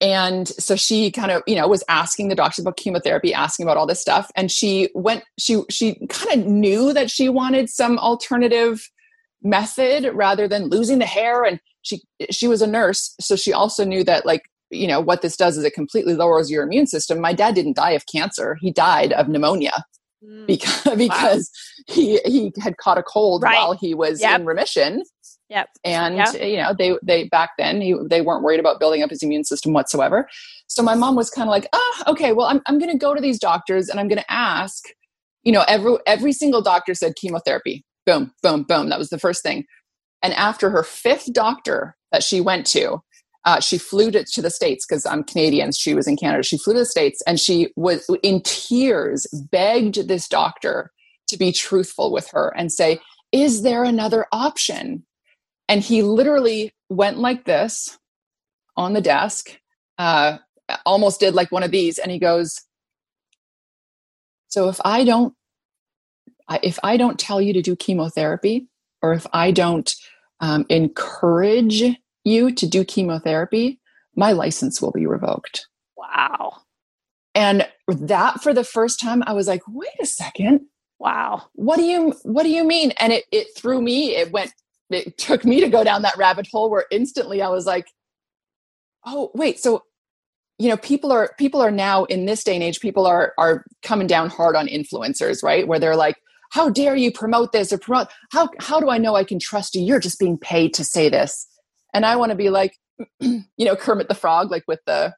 And so she kind of, you know, was asking the doctor about chemotherapy, asking about all this stuff. And she kind of knew that she wanted some alternative method rather than losing the hair. And she was a nurse. So she also knew that, like, you know, what this does is it completely lowers your immune system. My dad didn't die of cancer. He died of pneumonia because he had caught a cold while he was in remission. Yep. And, you know, they back then, they weren't worried about building up his immune system whatsoever. So my mom was kind of like, okay, well, I'm going to go to these doctors and I'm going to ask, you know, every single doctor said chemotherapy. Boom, boom, boom. That was the first thing. And after her fifth doctor that she went to, she flew to the States, because I'm Canadian. She was in Canada. She flew to the States, and she was in tears, begged this doctor to be truthful with her and say, is there another option? And he literally went like this on the desk, almost did like one of these. And he goes, so if I don't tell you to do chemotherapy, or if I don't encourage you to do chemotherapy, my license will be revoked. Wow. And that, for the first time, I was like, wait a second. Wow. What do you mean? And it threw me, it took me to go down that rabbit hole where instantly I was like, oh, wait, so you know, people are now in this day and age, people are coming down hard on influencers, right? Where they're like, how dare you promote this or promote, how do I know I can trust you? You're just being paid to say this. And I want to be like, you know, Kermit the Frog, like with the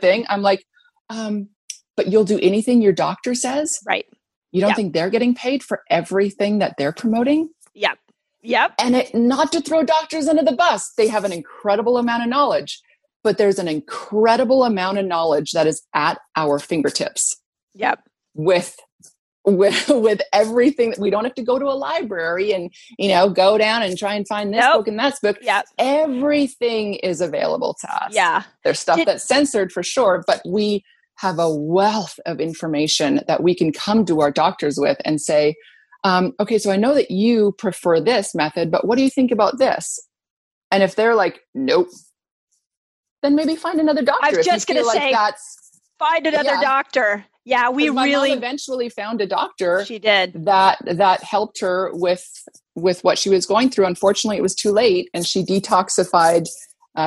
thing. I'm like, but you'll do anything your doctor says. Right. You don't think they're getting paid for everything that they're promoting? Yep. Yep. And not to throw doctors under the bus. They have an incredible amount of knowledge, but there's an incredible amount of knowledge that is at our fingertips. Yep. With everything that we don't have to go to a library and, you know, go down and try and find this book and that book. Yep. Everything is available to us. Yeah. There's stuff that's censored for sure, but we have a wealth of information that we can come to our doctors with and say, okay, so I know that you prefer this method, but what do you think about this? And if they're like, nope, then maybe find another doctor. I was just going to say, find another doctor. Yeah, my mom eventually found a doctor. She did. That helped her with what she was going through. Unfortunately, it was too late, and she detoxified.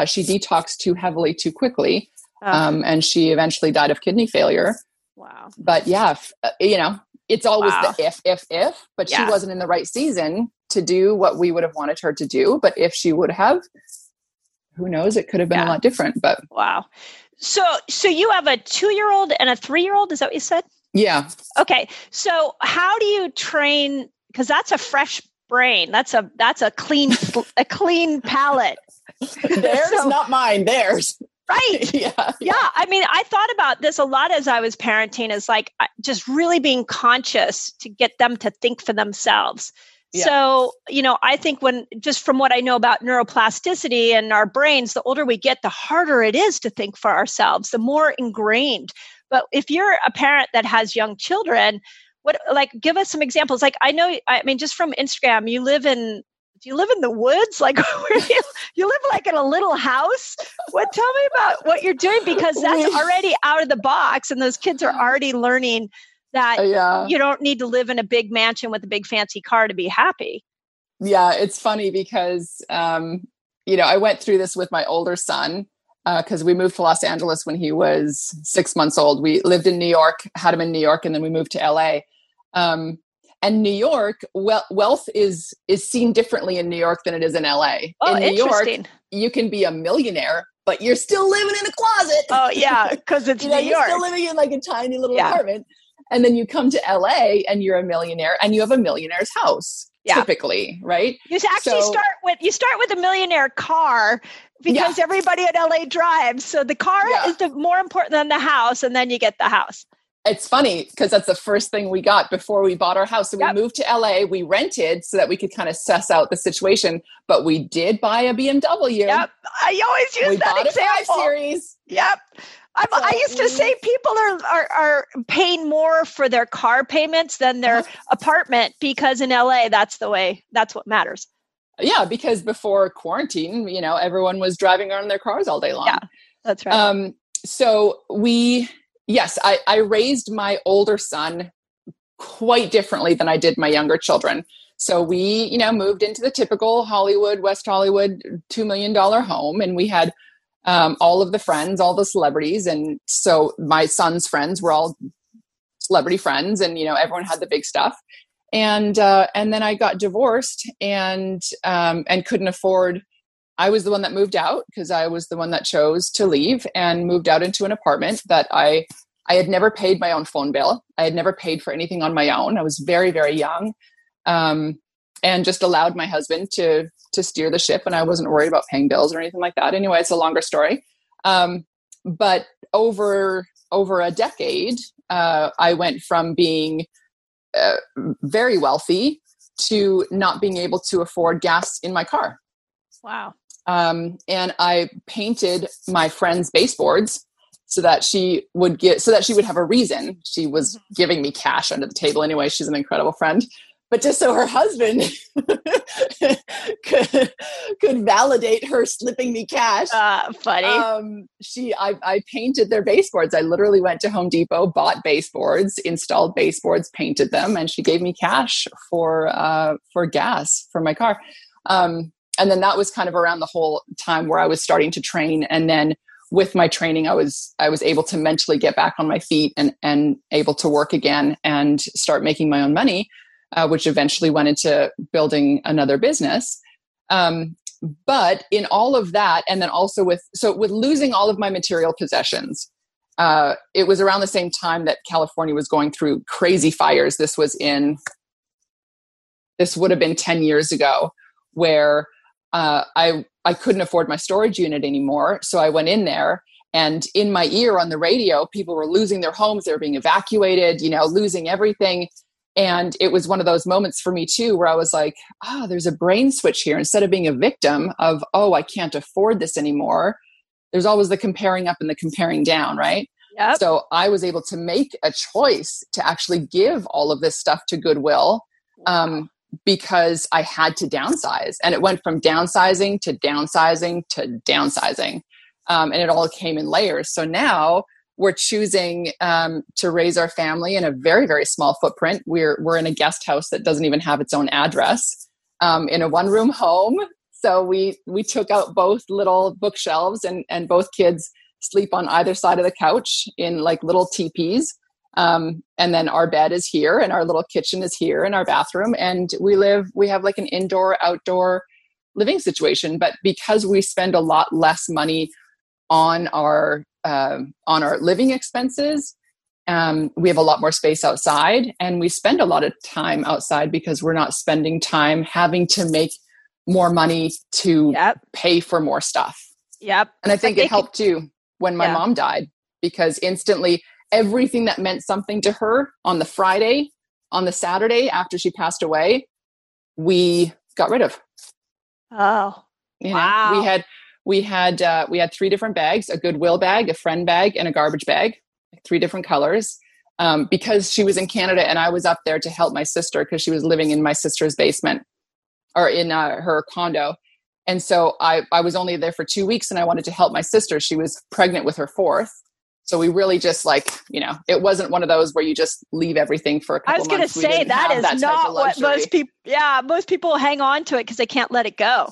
She detoxed too heavily, too quickly, and she eventually died of kidney failure. Wow. But yeah, you know, it's always the if. But she wasn't in the right season to do what we would have wanted her to do. But if she would have, who knows? It could have been a lot different. But wow. So you have a 2-year-old and a 3-year-old. Is that what you said? Yeah. Okay. So how do you train? Because that's a fresh brain. That's a clean, a clean palate. Theirs, not mine. Theirs. Right. Yeah. I mean, I thought about this a lot as I was parenting, is like just really being conscious to get them to think for themselves. Yeah. So, you know, I think just from what I know about neuroplasticity and our brains, the older we get, the harder it is to think for ourselves, the more ingrained. But if you're a parent that has young children, give us some examples. Like, I know, I mean, just from Instagram, do you live in the woods? Like, where you live like in a little house? Tell me about what you're doing, because that's already out of the box. And those kids are already learning that you don't need to live in a big mansion with a big fancy car to be happy. Yeah. It's funny because, you know, I went through this with my older son because we moved to Los Angeles when he was 6 months old. We lived in New York, had him in New York, and then we moved to LA. And New York, wealth is seen differently in New York than it is in LA. Oh, in New York, you can be a millionaire, but you're still living in a closet. Oh yeah. Cause it's New York. You're still living in like a tiny little apartment. And then you come to LA and you're a millionaire and you have a millionaire's house typically, right? You start with a millionaire car because everybody in LA drives. So the car is more important than the house, and then you get the house. It's funny because that's the first thing we got before we bought our house. So we moved to LA, we rented so that we could kind of suss out the situation, but we did buy a BMW. Yep. I always use that example. We bought a 5 Series. Yep. I used to say people are paying more for their car payments than their apartment, because in LA, that's what matters. Yeah. Because before quarantine, you know, everyone was driving around in their cars all day long. Yeah, that's right. I raised my older son quite differently than I did my younger children. So we, you know, moved into the typical Hollywood, West Hollywood, $2 million home. And we had all of the friends, all the celebrities. And so my son's friends were all celebrity friends, and, you know, everyone had the big stuff. And then I got divorced and couldn't afford, I was the one that moved out because I was the one that chose to leave and moved out into an apartment that I had never paid my own phone bill. I had never paid for anything on my own. I was very, very young. And just allowed my husband to steer the ship, and I wasn't worried about paying bills or anything like that. Anyway, it's a longer story. But over a decade, I went from being very wealthy to not being able to afford gas in my car. Wow. And I painted my friend's baseboards so that she would have a reason. She was giving me cash under the table anyway. She's an incredible friend. But just so her husband could validate her slipping me cash. Funny. I painted their baseboards. I literally went to Home Depot, bought baseboards, installed baseboards, painted them, and she gave me cash for gas for my car. And then that was kind of around the whole time where I was starting to train. And then with my training, I was able to mentally get back on my feet and able to work again and start making my own money, which eventually went into building another business. But in all of that, and then also with losing all of my material possessions, it was around the same time that California was going through crazy fires. This would have been 10 years ago, where I couldn't afford my storage unit anymore. So I went in there, and in my ear on the radio, people were losing their homes. They were being evacuated, losing everything. And it was one of those moments for me too, where I was like, there's a brain switch here. Instead of being a victim of, I can't afford this anymore, there's always the comparing up and the comparing down, right? Yep. So I was able to make a choice to actually give all of this stuff to Goodwill, because I had to downsize. And it went from downsizing to downsizing to downsizing. And it all came in layers. So now we're choosing to raise our family in a very, very small footprint. We're in a guest house that doesn't even have its own address, in a one-room home. So we took out both little bookshelves, and both kids sleep on either side of the couch in like little teepees. And then our bed is here, and our little kitchen is here, and our bathroom. And we have like an indoor, outdoor living situation. But because we spend a lot less money on our living expenses, we have a lot more space outside, and we spend a lot of time outside because we're not spending time having to make more money to pay for more stuff. Yep. And I think it helped too when my mom died, because instantly everything that meant something to her on the Friday, on the Saturday after she passed away, we got rid of. Oh, wow. We had three different bags, a Goodwill bag, a friend bag, and a garbage bag, three different colors, because she was in Canada and I was up there to help my sister, because she was living in my sister's basement, or in her condo. And so I was only there for 2 weeks, and I wanted to help my sister. She was pregnant with her fourth. So we really just it wasn't one of those where you just leave everything for a couple months. I was going to say, that is not what most people, most people hang on to it because they can't let it go.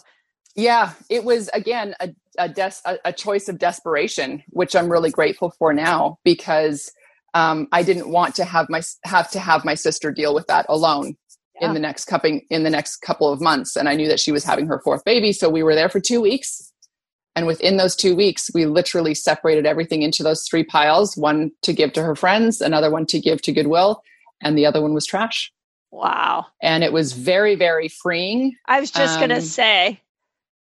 Yeah. It was, again, a choice of desperation, which I'm really grateful for now, because I didn't want to have my sister deal with that alone. Yeah. In the next couple of months. And I knew that she was having her fourth baby. So we were there for 2 weeks. And within those 2 weeks, we literally separated everything into those three piles, one to give to her friends, another one to give to Goodwill, and the other one was trash. Wow. And it was very, very freeing. I was just going to say.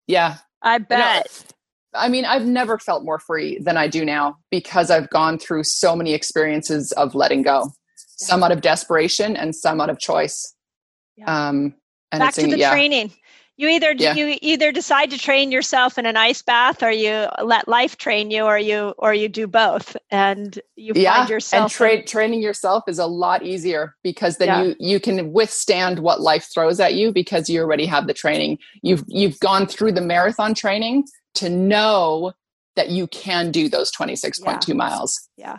Yeah. I bet. I've never felt more free than I do now, because I've gone through so many experiences of letting go, some out of desperation and some out of choice. Yeah. And back to the training. You either decide to train yourself in an ice bath, or you let life train you, or you do both, and you find yourself. And training yourself is a lot easier, because then you can withstand what life throws at you, because you already have the training. You've gone through the marathon training to know that you can do those 26.2 miles. Yeah.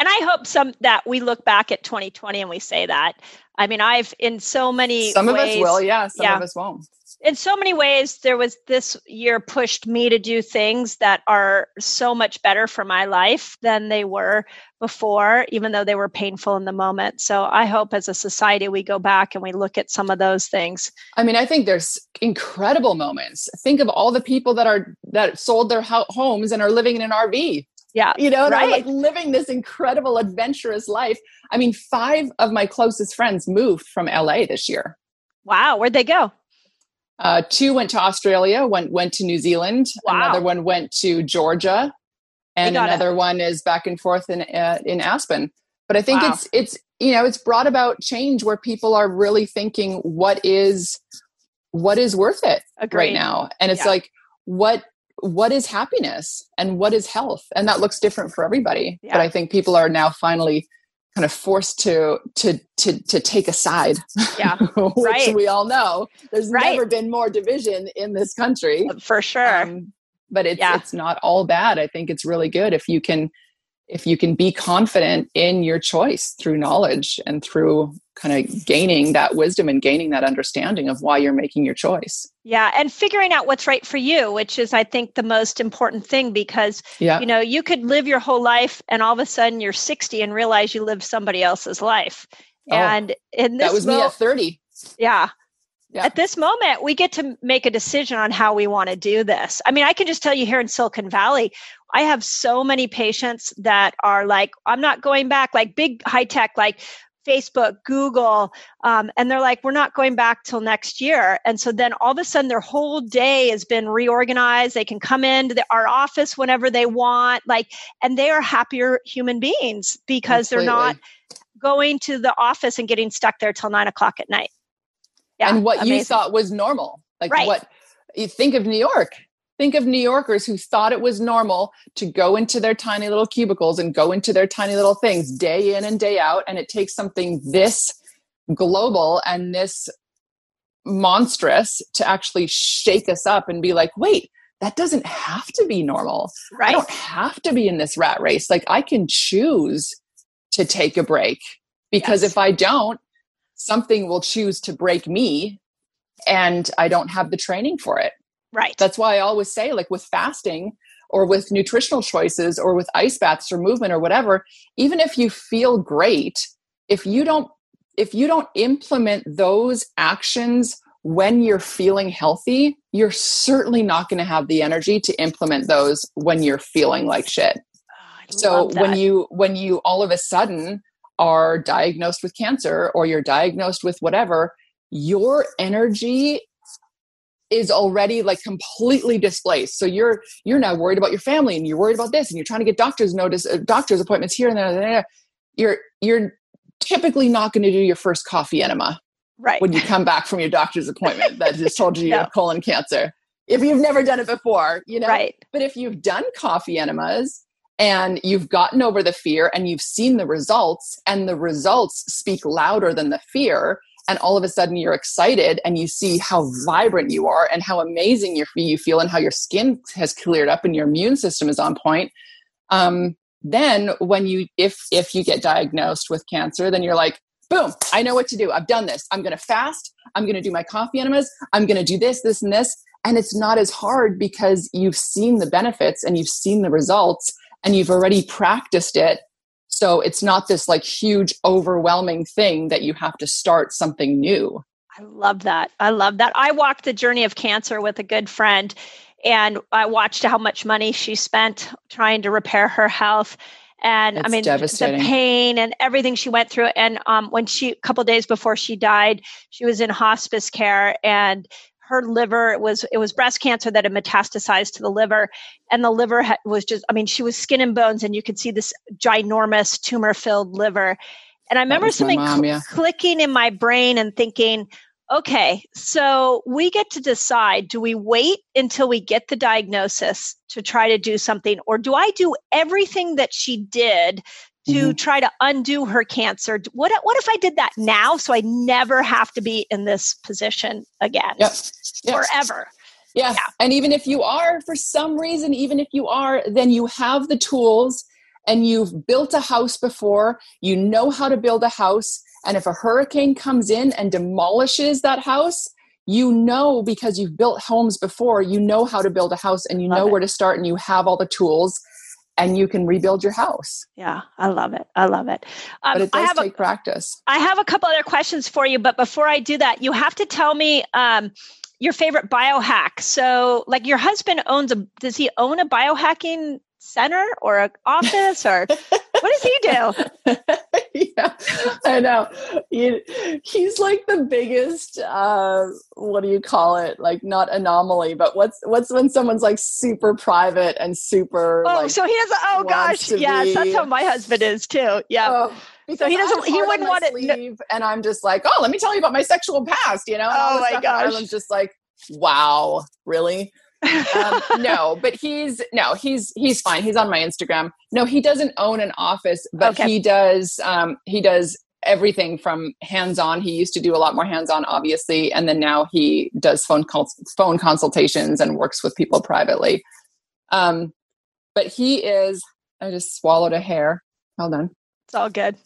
And I hope that we look back at 2020 and we say that. I've in so many some ways, of us will, some of us won't. In so many ways, there was this year pushed me to do things that are so much better for my life than they were before, even though they were painful in the moment. So I hope as a society, we go back and we look at some of those things. I think there's incredible moments. Think of all the people that sold their homes and are living in an RV. Yeah. Right. Like living this incredible, adventurous life. 5 of my closest friends moved from LA this year. Wow. Where'd they go? 2 went to Australia, went to New Zealand. Wow. Another one went to Georgia, and another one is back and forth in Aspen. But I think it's brought about change where people are really thinking what is worth it. Agreed. Right now. And it's like, what is happiness and what is health? And that looks different for everybody. Yeah. But I think people are now finally kind of forced to take a side. Yeah. Which we all know there's never been more division in this country. For sure. But it's not all bad. I think it's really good if you can if you can be confident in your choice through knowledge and through kind of gaining that wisdom and gaining that understanding of why you're making your choice. Yeah. And figuring out what's right for you, which is, I think, the most important thing, because, you know, you could live your whole life and all of a sudden you're 60 and realize you lived somebody else's life. And in this me at 30. Yeah. At this moment, we get to make a decision on how we want to do this. I mean, I can just tell you here in Silicon Valley, I have so many patients that are like, I'm not going back, like big high tech, like Facebook, Google. And they're like, we're not going back till next year. And so then all of a sudden their whole day has been reorganized. They can come into our office whenever they want, like, and they are happier human beings because they're not going to the office and getting stuck there till 9:00 at night. Yeah, and what you thought was normal, like what you think of New York. Think of New Yorkers who thought it was normal to go into their tiny little cubicles and go into their tiny little things day in and day out. And it takes something this global and this monstrous to actually shake us up and be like, wait, that doesn't have to be normal. Right. I don't have to be in this rat race. Like, I can choose to take a break, because if I don't, something will choose to break me and I don't have the training for it. Right. That's why I always say, like, with fasting or with nutritional choices or with ice baths or movement or whatever, even if you feel great, if you don't implement those actions when you're feeling healthy, you're certainly not going to have the energy to implement those when you're feeling like shit. Oh, so when you all of a sudden are diagnosed with cancer or you're diagnosed with whatever, your energy is already like completely displaced. So you're now worried about your family and you're worried about this and you're trying to get doctor's appointments here and there. You're typically not going to do your first coffee enema when you come back from your doctor's appointment that just told you you have colon cancer. If you've never done it before, you know, but if you've done coffee enemas and you've gotten over the fear and you've seen the results, and the results speak louder than the fear, and all of a sudden you're excited and you see how vibrant you are and how amazing you feel and how your skin has cleared up and your immune system is on point. Then when you, if you get diagnosed with cancer, then you're like, boom, I know what to do. I've done this. I'm going to fast. I'm going to do my coffee enemas. I'm going to do this, this, and this. And it's not as hard because you've seen the benefits and you've seen the results and you've already practiced it. So it's not this like huge, overwhelming thing that you have to start something new. I love that. I walked the journey of cancer with a good friend, and I watched how much money she spent trying to repair her health. And it's, I mean, the pain and everything she went through. And when she, a couple of days before she died, she was in hospice care, and her liver, it was breast cancer that had metastasized to the liver, and the liver was just, I mean, she was skin and bones, and you could see this ginormous tumor-filled liver. And I remember something clicking in my brain and thinking, okay, so we get to decide, do we wait until we get the diagnosis to try to do something, or do I do everything that she did to try to undo her cancer? What if I did that now so I never have to be in this position again forever? Yeah. And even if you are, for some reason, then you have the tools and you've built a house before. You know how to build a house. And if a hurricane comes in and demolishes that house, you know, because you've built homes before, you know how to build a house and you know where to start, and you have all the tools. And you can rebuild your house. Yeah, I love it. But it does take practice. I have a couple other questions for you, but before I do that, you have to tell me your favorite biohack. So, like, your husband does he own a biohacking center or an office, or what does he do? I know. He's like the biggest, what do you call it? Like, not anomaly, but what's when someone's like super private and super. Oh, like, so he doesn't. Oh gosh. Yes. That's how my husband is too. Yeah. So he doesn't, he wouldn't want to leave. And I'm just like, oh, let me tell you about my sexual past, you know? And oh my gosh. Arland's just like, wow, really? He's fine. He's on my Instagram. No, he doesn't own an office, but he does, everything from hands-on. He used to do a lot more hands-on, obviously. And then now he does phone consultations and works with people privately. But he is I just swallowed a hair. Hold on. It's all good.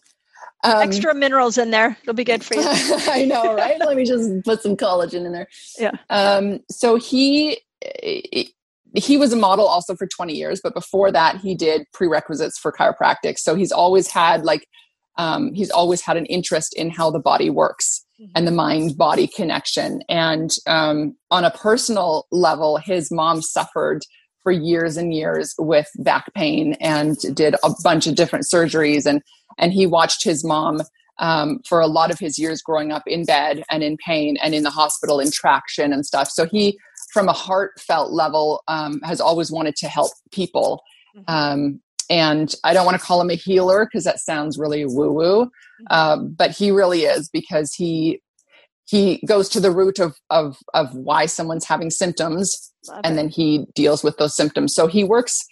Extra minerals in there. It'll be good for you. I know, right? Let me just put some collagen in there. Yeah. So he was a model also for 20 years, but before that he did prerequisites for chiropractic. So he's always had he's always had an interest in how the body works and the mind-body connection. And on a personal level, his mom suffered for years and years with back pain and did a bunch of different surgeries. And he watched his mom for a lot of his years growing up in bed and in pain and in the hospital in traction and stuff. So he, from a heartfelt level, has always wanted to help people. And I don't want to call him a healer because that sounds really woo-woo, but he really is, because he goes to the root of why someone's having symptoms. Then he deals with those symptoms. So he works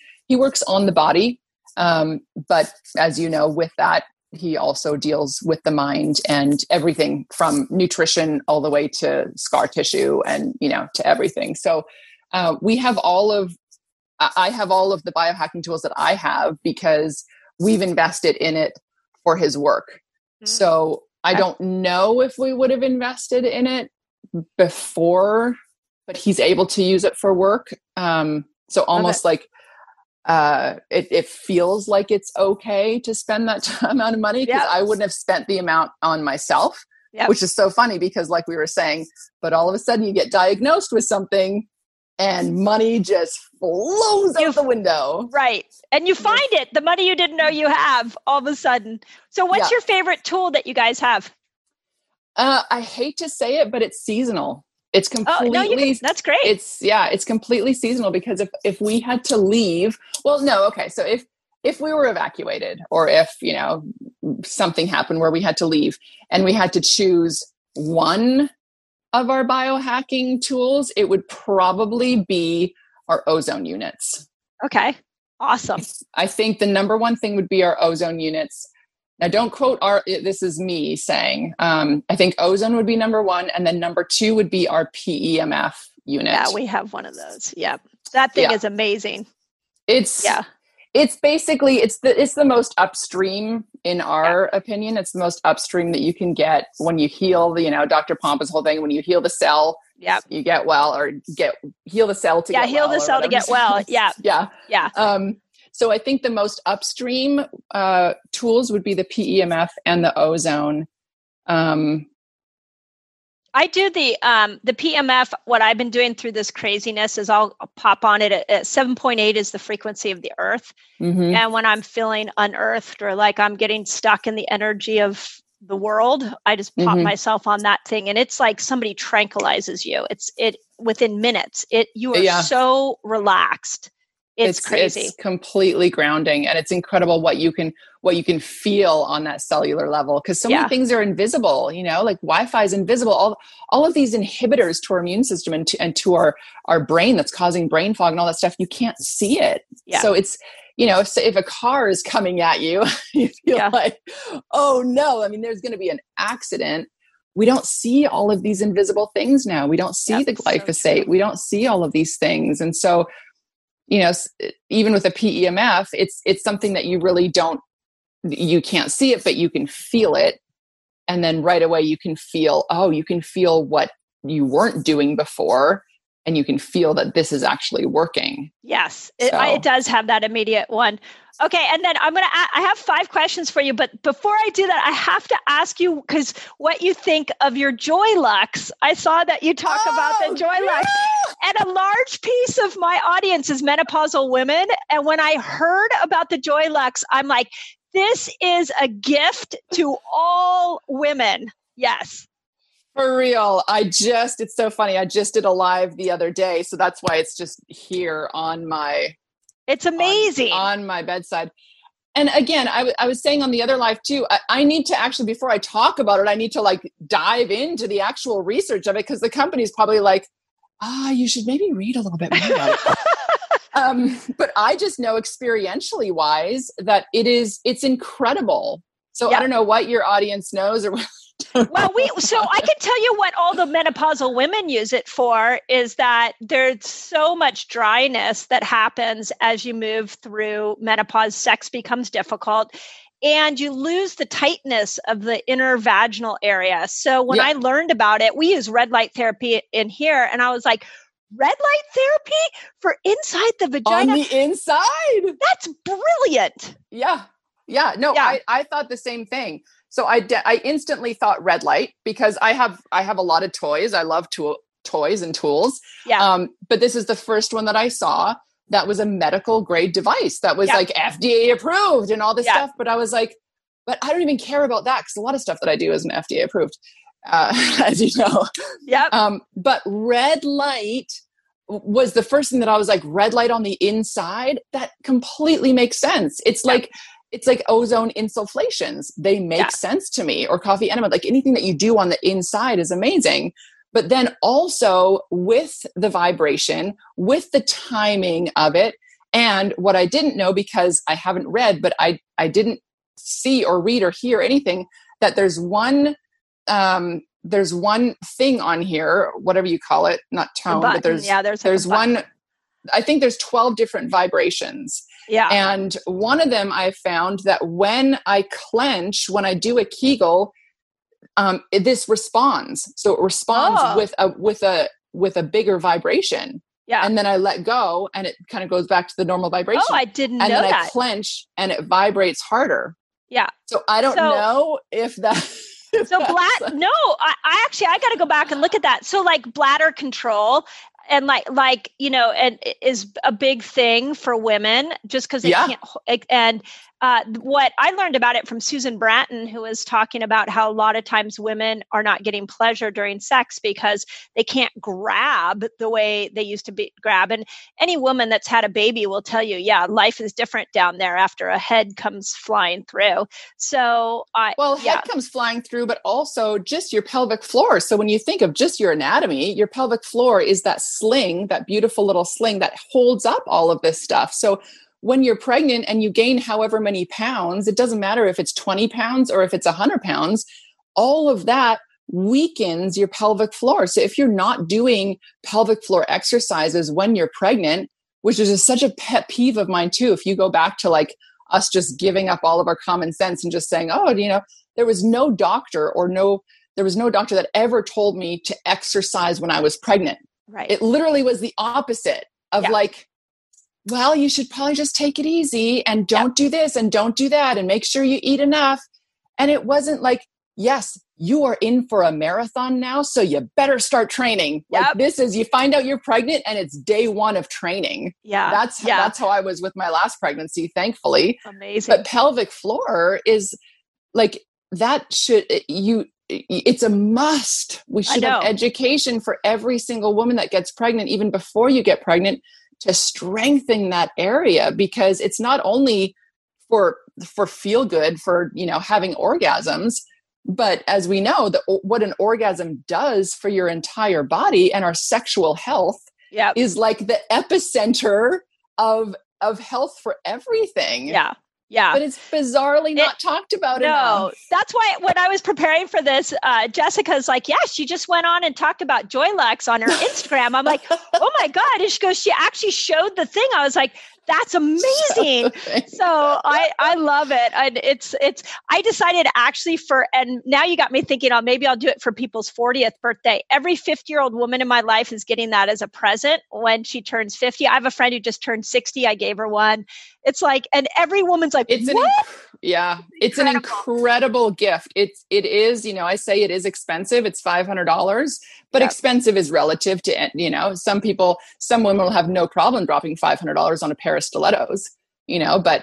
on the body. But as you know, with that, he also deals with the mind and everything from nutrition all the way to scar tissue and, to everything. So, I have all of the biohacking tools that I have because we've invested in it for his work. So I don't know if we would have invested in it before, but he's able to use it for work. So almost like it feels like it's okay to spend that amount of money, because I wouldn't have spent the amount on myself, which is so funny because like we were saying, but all of a sudden you get diagnosed with something and money just flows out the window. Right. And you find it, the money you didn't know you have all of a sudden. So what's your favorite tool that you guys have? I hate to say it, but it's seasonal. It's completely, that's great. It's completely seasonal, because if we had to leave, So if we were evacuated, or if, something happened where we had to leave and we had to choose one of our biohacking tools, it would probably be our ozone units. Okay. Awesome. I think the number one thing would be our ozone units. Now don't quote this is me saying, I think ozone would be number one. And then number two would be our PEMF unit. Yeah. We have one of those. Yeah. That thing is amazing. It's basically, it's the most upstream in our opinion. It's the most upstream that you can get when you heal the, Dr. Pompa's whole thing, when you heal the cell, you get well, or heal the cell to get well. Yeah, heal the cell to get well. Yeah. Yeah. Yeah. So I think the most upstream tools would be the PEMF and the ozone. I do the PMF. What I've been doing through this craziness is I'll pop on it at 7.8 is the frequency of the earth. Mm-hmm. And when I'm feeling unearthed or like I'm getting stuck in the energy of the world, I just pop myself on that thing. And it's like somebody tranquilizes you. It's within minutes. You are so relaxed. It's crazy. It's completely grounding, and it's incredible what you can feel on that cellular level, because so many things are invisible. Like Wi-Fi is invisible. All of these inhibitors to our immune system and to our brain that's causing brain fog and all that stuff. You can't see it. Yeah. So it's if a car is coming at you, you feel like, oh no! I mean, there's going to be an accident. We don't see all of these invisible things now. We don't see the glyphosate. So we don't see all of these things, and so. Even with a PEMF, it's something that you really you can't see it, but you can feel it. And then right away you can feel what you weren't doing before, and you can feel that this is actually working. Yes. It does have that immediate one. Okay. And then I have 5 questions for you, but before I do that, I have to ask you, because what you think of your Joylux. I saw that you talk about the Joylux. And a large piece of my audience is menopausal women. And when I heard about the Joylux, I'm like, this is a gift to all women. Yes. For real. It's so funny. I just did a live the other day. So that's why it's just here on my... It's amazing. On my bedside. And again, I was saying on the other live too, I need to actually, before I talk about it, I need to dive into the actual research of it, because the company's probably like, you should maybe read a little bit more about it. But I just know experientially wise that it's incredible. So I don't know what your audience knows or Well, so I can tell you what all the menopausal women use it for is that there's so much dryness that happens as you move through menopause. Sex becomes difficult and you lose the tightness of the inner vaginal area. So when I learned about it, we use red light therapy in here. And I was like, red light therapy for inside the vagina? On the inside? That's brilliant. Yeah. Yeah. No, yeah. I thought the same thing. So I instantly thought red light because I have a lot of toys. I love toys and tools. Yeah. But this is the first one that I saw that was a medical grade device that was like FDA approved and all this stuff. But I was like, but I don't even care about that because a lot of stuff that I do isn't FDA approved, as you know. Yeah. But red light was the first thing that I was like, red light on the inside? That completely makes sense. It's like ozone insufflations. They make sense to me, or coffee enema. Like anything that you do on the inside is amazing. But then also with the vibration, with the timing of it. And what I didn't know, because I haven't read, but I didn't see or read or hear anything, that there's one thing on here, whatever you call it, not tone, but there's one, I think there's 12 different vibrations. Yeah. And one of them I found that when I clench, when I do a Kegel, this responds. So it responds with a bigger vibration. Yeah. And then I let go and it kind of goes back to the normal vibration. Oh, I didn't know that. And then I clench and it vibrates harder. Yeah. So I don't know if that... So I actually, I got to go back and look at that. So like bladder control and like, you know, and is a big thing for women just because they can't. And what I learned about it from Susan Bratton, who was talking about how a lot of times women are not getting pleasure during sex because they can't grab the way they used to grab. And any woman that's had a baby will tell you, life is different down there after a head comes flying through. So head comes flying through, but also just your pelvic floor. So when you think of just your anatomy, your pelvic floor is that sling, that beautiful little sling that holds up all of this stuff. So when you're pregnant and you gain however many pounds, it doesn't matter if it's 20 pounds or if it's 100 pounds, all of that weakens your pelvic floor. So if you're not doing pelvic floor exercises when you're pregnant, which is just such a pet peeve of mine too, if you go back to like us just giving up all of our common sense and just saying, oh, you know, there was no doctor that ever told me to exercise when I was pregnant. Right. It literally was the opposite of like, well, you should probably just take it easy and don't do this and don't do that and make sure you eat enough. And it wasn't like, yes, you are in for a marathon now, so you better start training. Yep. Like this is, you find out you're pregnant and it's day one of training. Yeah. That's how I was with my last pregnancy, thankfully. Amazing. But pelvic floor is like, it's a must. We should have education for every single woman that gets pregnant, even before you get pregnant, to strengthen that area, because it's not only for feel good, for, you know, having orgasms, but as we know, what an orgasm does for your entire body and our sexual health is like the epicenter of health for everything. Yeah. Yeah. But it's bizarrely not talked about enough. That's why when I was preparing for this, Jessica's like, she just went on and talked about Joylux on her Instagram. I'm like, oh my God. And she goes, she actually showed the thing. I was like, that's amazing. So I love it. And I decided actually and now you got me thinking, maybe I'll do it for people's 40th birthday. Every 50-year-old woman in my life is getting that as a present when she turns 50. I have a friend who just turned 60. I gave her one. It's like, and every woman's like, it's what? It's an incredible gift. It is, you know, I say it is expensive. It's $500, but expensive is relative to, you know, some women will have no problem dropping $500 on a pair of stilettos, you know, but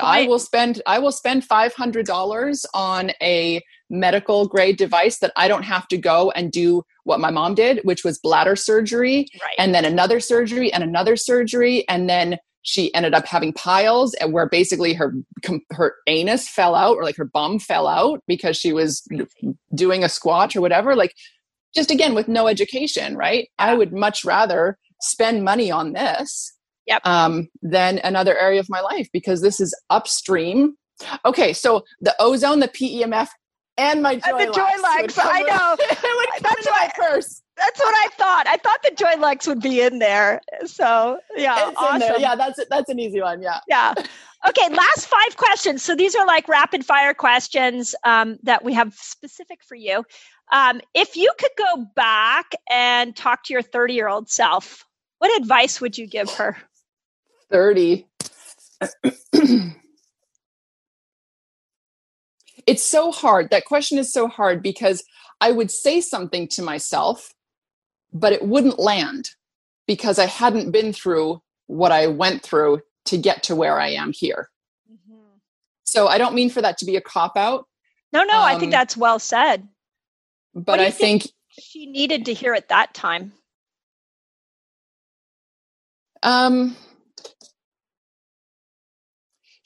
I will spend $500 on a medical grade device that I don't have to go and do what my mom did, which was bladder surgery and then another surgery and another surgery. And then she ended up having piles, and where basically her anus fell out, or like her bum fell out because she was doing a squat or whatever. Like, just again, with no education, right? I would much rather spend money on this than another area of my life, because this is upstream. Okay, so the ozone, the PEMF, And my Joylux. The Joylux, I know. That's my purse. That's what I thought. I thought the Joylux would be in there. So yeah, it's awesome. In there. Yeah, that's an easy one. Yeah. Yeah. Okay, last 5 questions. So these are like rapid fire questions that we have specific for you. If you could go back and talk to your 30-year-old self, what advice would you give her? 30. It's so hard. That question is so hard because I would say something to myself, but it wouldn't land because I hadn't been through what I went through to get to where I am here. Mm-hmm. So I don't mean for that to be a cop-out. No, I think that's well said. But I think she needed to hear at that time.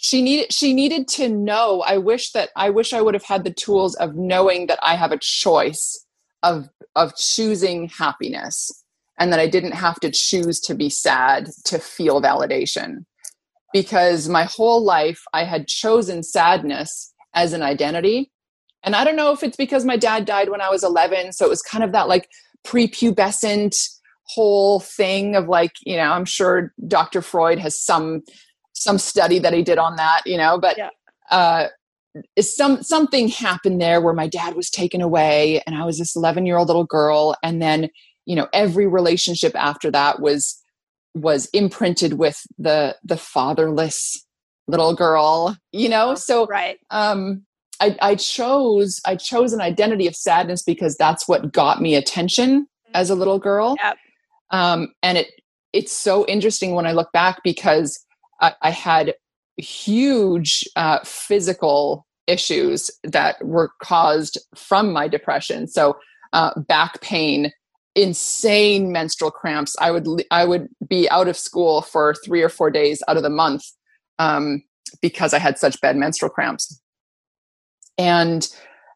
She needed to know. I wish I would have had the tools of knowing that I have a choice of choosing happiness and that I didn't have to choose to be sad to feel validation, because my whole life I had chosen sadness as an identity. And I don't know if it's because my dad died when I was 11. So it was kind of that like prepubescent whole thing of like, you know, I'm sure Dr. Freud has some study that he did on that, you know, but yeah. Something happened there where my dad was taken away and I was this 11-year-old little girl. And then, you know, every relationship after that was imprinted with the fatherless little girl, you know? So, right. I chose an identity of sadness because that's what got me attention as a little girl. Yep. And it's so interesting when I look back because I had huge physical issues that were caused from my depression. So back pain, insane menstrual cramps. I would be out of school for 3 or 4 days out of the month because I had such bad menstrual cramps. And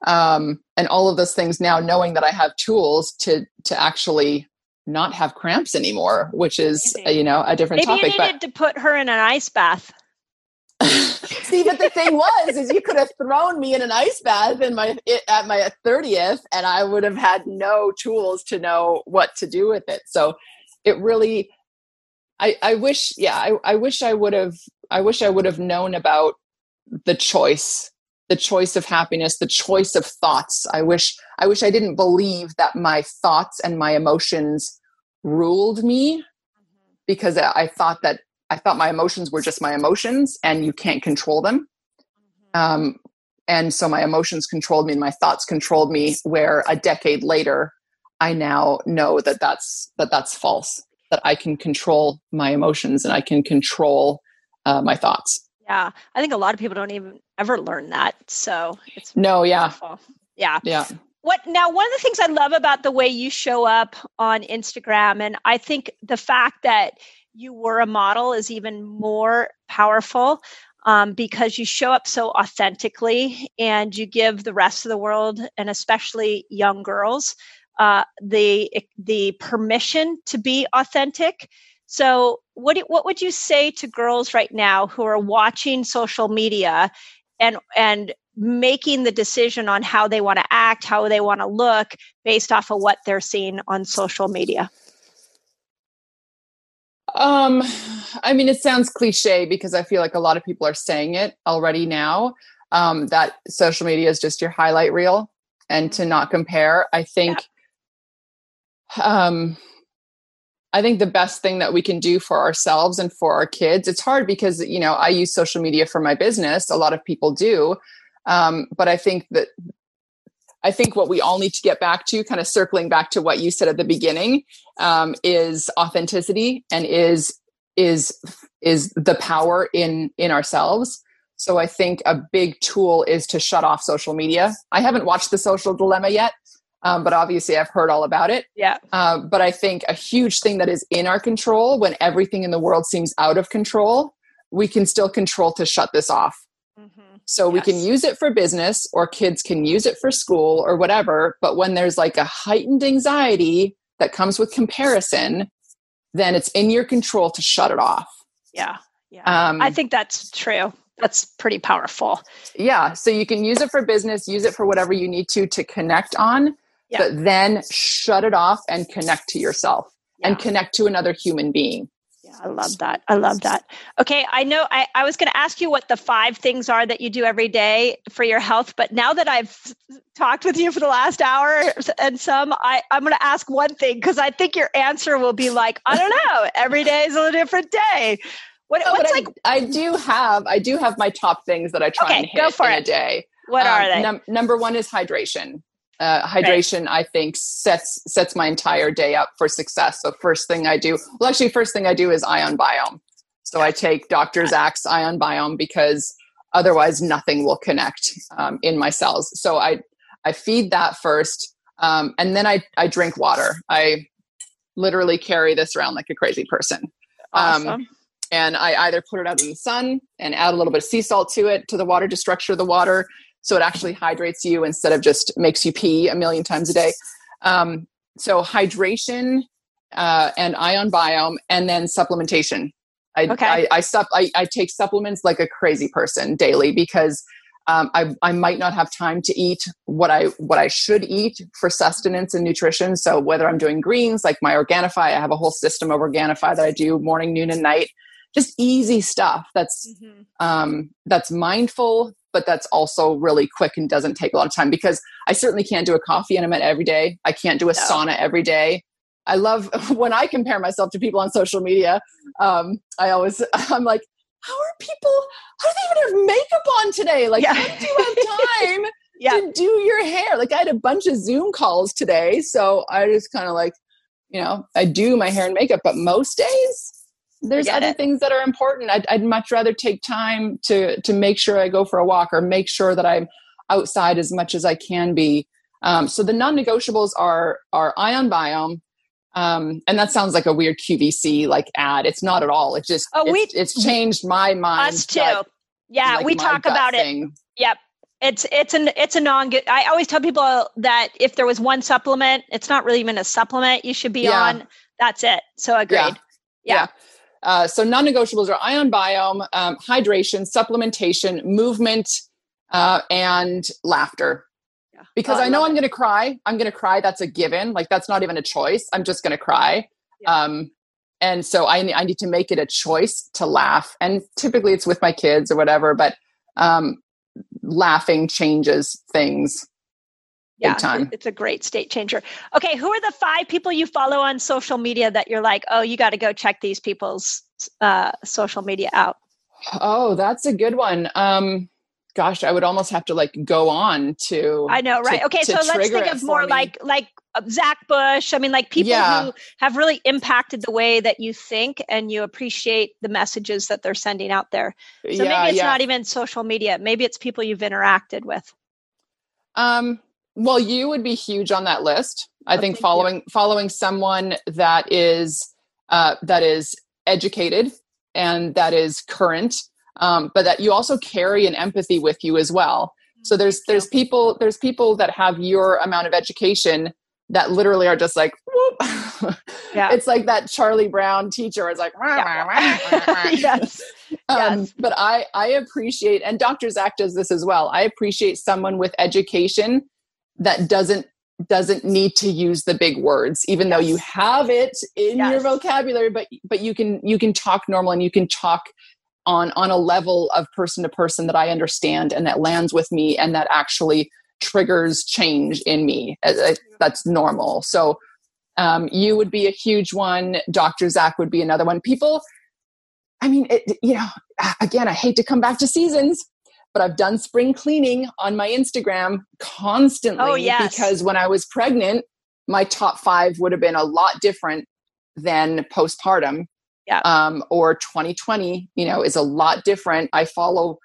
all of those things now, knowing that I have tools to actually not have cramps anymore, which is, you know, a different topic. Maybe you needed to put her in an ice bath. See, but the thing was, is you could have thrown me in an ice bath at my 30th, and I would have had no tools to know what to do with it. So it really, I wish I would have known about the choice of happiness, the choice of thoughts. I wish I didn't believe that my thoughts and my emotions ruled me, because I thought my emotions were just my emotions and you can't control them. And so my emotions controlled me and my thoughts controlled me, where a decade later, I now know that that's false, that I can control my emotions and I can control my thoughts. Yeah. I think a lot of people don't even ever learn that. So it's wonderful. Yeah. Yeah. One of the things I love about the way you show up on Instagram, and I think the fact that you were a model is even more powerful because you show up so authentically and you give the rest of the world, and especially young girls, the permission to be authentic. So what would you say to girls right now who are watching social media and making the decision on how they want to act, how they want to look based off of what they're seeing on social media? I mean, it sounds cliche because I feel like a lot of people are saying it already now, that social media is just your highlight reel and to not compare. I think the best thing that we can do for ourselves and for our kids, it's hard because, you know, I use social media for my business. A lot of people do. But I think what we all need to get back to, kind of circling back to what you said at the beginning, is authenticity and is the power in ourselves. So I think a big tool is to shut off social media. I haven't watched The Social Dilemma yet. But obviously I've heard all about it. Yeah. But I think a huge thing that is in our control, when everything in the world seems out of control, we can still control to shut this off. Mm-hmm. So yes. We can use it for business, or kids can use it for school or whatever. But when there's like a heightened anxiety that comes with comparison, then it's in your control to shut it off. Yeah. I think that's true. that's pretty powerful. Yeah. So you can use it for business, use it for whatever you need to connect on, yeah. but then shut it off and connect to yourself yeah. and connect to another human being. Yeah, I love that. I love that. Okay. I know I was going to ask you what the 5 things are that you do every day for your health, but now that I've talked with you for the last hour and some, I'm going to ask one thing, because I think your answer will be like, I don't know, every day is a different day. I do have my top things that I try and hit a day. What are they? Number one is hydration. Hydration, right. I think sets my entire day up for success. So first thing I do is Ion Biome. So I take Dr. Zach's Ion Biome, because otherwise nothing will connect in my cells. So I feed that first. And then I drink water. I literally carry this around like a crazy person. Awesome. And I either put it out in the sun and add a little bit of sea salt to the water to structure the water, so it actually hydrates you instead of just makes you pee a million times a day. So hydration and Ion Biome, and then supplementation. I take supplements like a crazy person daily, because I might not have time to eat what I should eat for sustenance and nutrition. So whether I'm doing greens, like my Organifi, I have a whole system of Organifi that I do morning, noon, and night. Just easy stuff that's mm-hmm. That's mindful, but that's also really quick and doesn't take a lot of time, because I certainly can't do a coffee enema every day. I can't do a sauna every day. I love when I compare myself to people on social media. I'm like, how do they even have makeup on today? Like, when do you have time to do your hair? Like, I had a bunch of Zoom calls today. So I just kind of like, I do my hair and makeup, but most days there's other things that are important. I'd much rather take time to make sure I go for a walk, or make sure that I'm outside as much as I can be. So the non-negotiables are Ion Biome. And that sounds like a weird QVC like ad. It's not at all. It just, it's changed my mind. Us too. Yeah. Like, we talk about it. Yep. It's a I always tell people that if there was one supplement, it's not really even a supplement you should be on. That's it. So agreed. Yeah. So non-negotiables are Ion Biome, hydration, supplementation, movement, and laughter. Yeah. Because I know I'm going to cry. I'm going to cry. That's a given. Like, that's not even a choice. I'm just going to cry. Yeah. And so I need to make it a choice to laugh. And typically it's with my kids or whatever, but laughing changes things. Yeah, big time. It's a great state changer. Okay, who are the 5 people you follow on social media that you're like, oh, you got to go check these people's social media out? Oh, that's a good one. Gosh, I would almost have to like go on to. I know, right? Okay, so let's think of more like Zach Bush. I mean, like people who have really impacted the way that you think and you appreciate the messages that they're sending out there. So maybe it's not even social media. Maybe it's people you've interacted with. Well, you would be huge on that list. I think following someone that is educated and that is current, but that you also carry an empathy with you as well. So there's people that have your amount of education that literally are just like, whoop. It's like that Charlie Brown teacher is like, But I appreciate, and Dr. Zach does this as well. I appreciate someone with education that doesn't need to use the big words, even though you have it in your vocabulary, but you can talk normal, and you can talk on a level of person to person that I understand and that lands with me and that actually triggers change in me. That's normal. So you would be a huge one. Dr. Zach would be another one. People, I mean, again, I hate to come back to seasons, but I've done spring cleaning on my Instagram constantly because when I was pregnant, my top 5 would have been a lot different than postpartum or 2020, is a lot different. I follow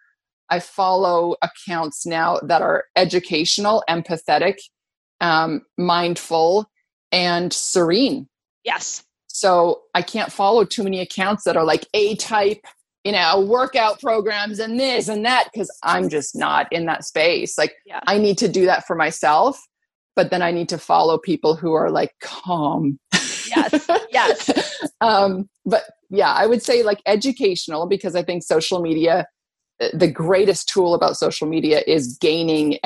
accounts now that are educational, empathetic, mindful, and serene. Yes. So I can't follow too many accounts that are like A-type, workout programs and this and that, because I'm just not in that space. Like I need to do that for myself, but then I need to follow people who are like calm. Yes. Yes. But I would say like educational, because I think social media the greatest tool about social media is gaining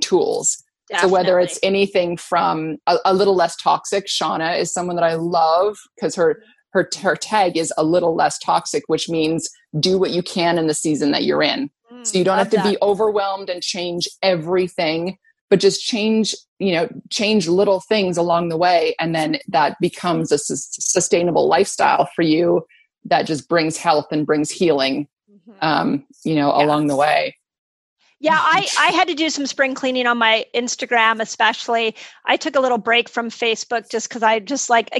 tools. Definitely. So whether it's anything from a little less toxic, Shauna is someone that I love because her tag is a little less toxic, which means do what you can in the season that you're in. So you don't have to be overwhelmed and change everything, but just change little things along the way. And then that becomes a sustainable lifestyle for you that just brings health and brings healing, along the way. Yeah, I had to do some spring cleaning on my Instagram, especially. I took a little break from Facebook just because I just want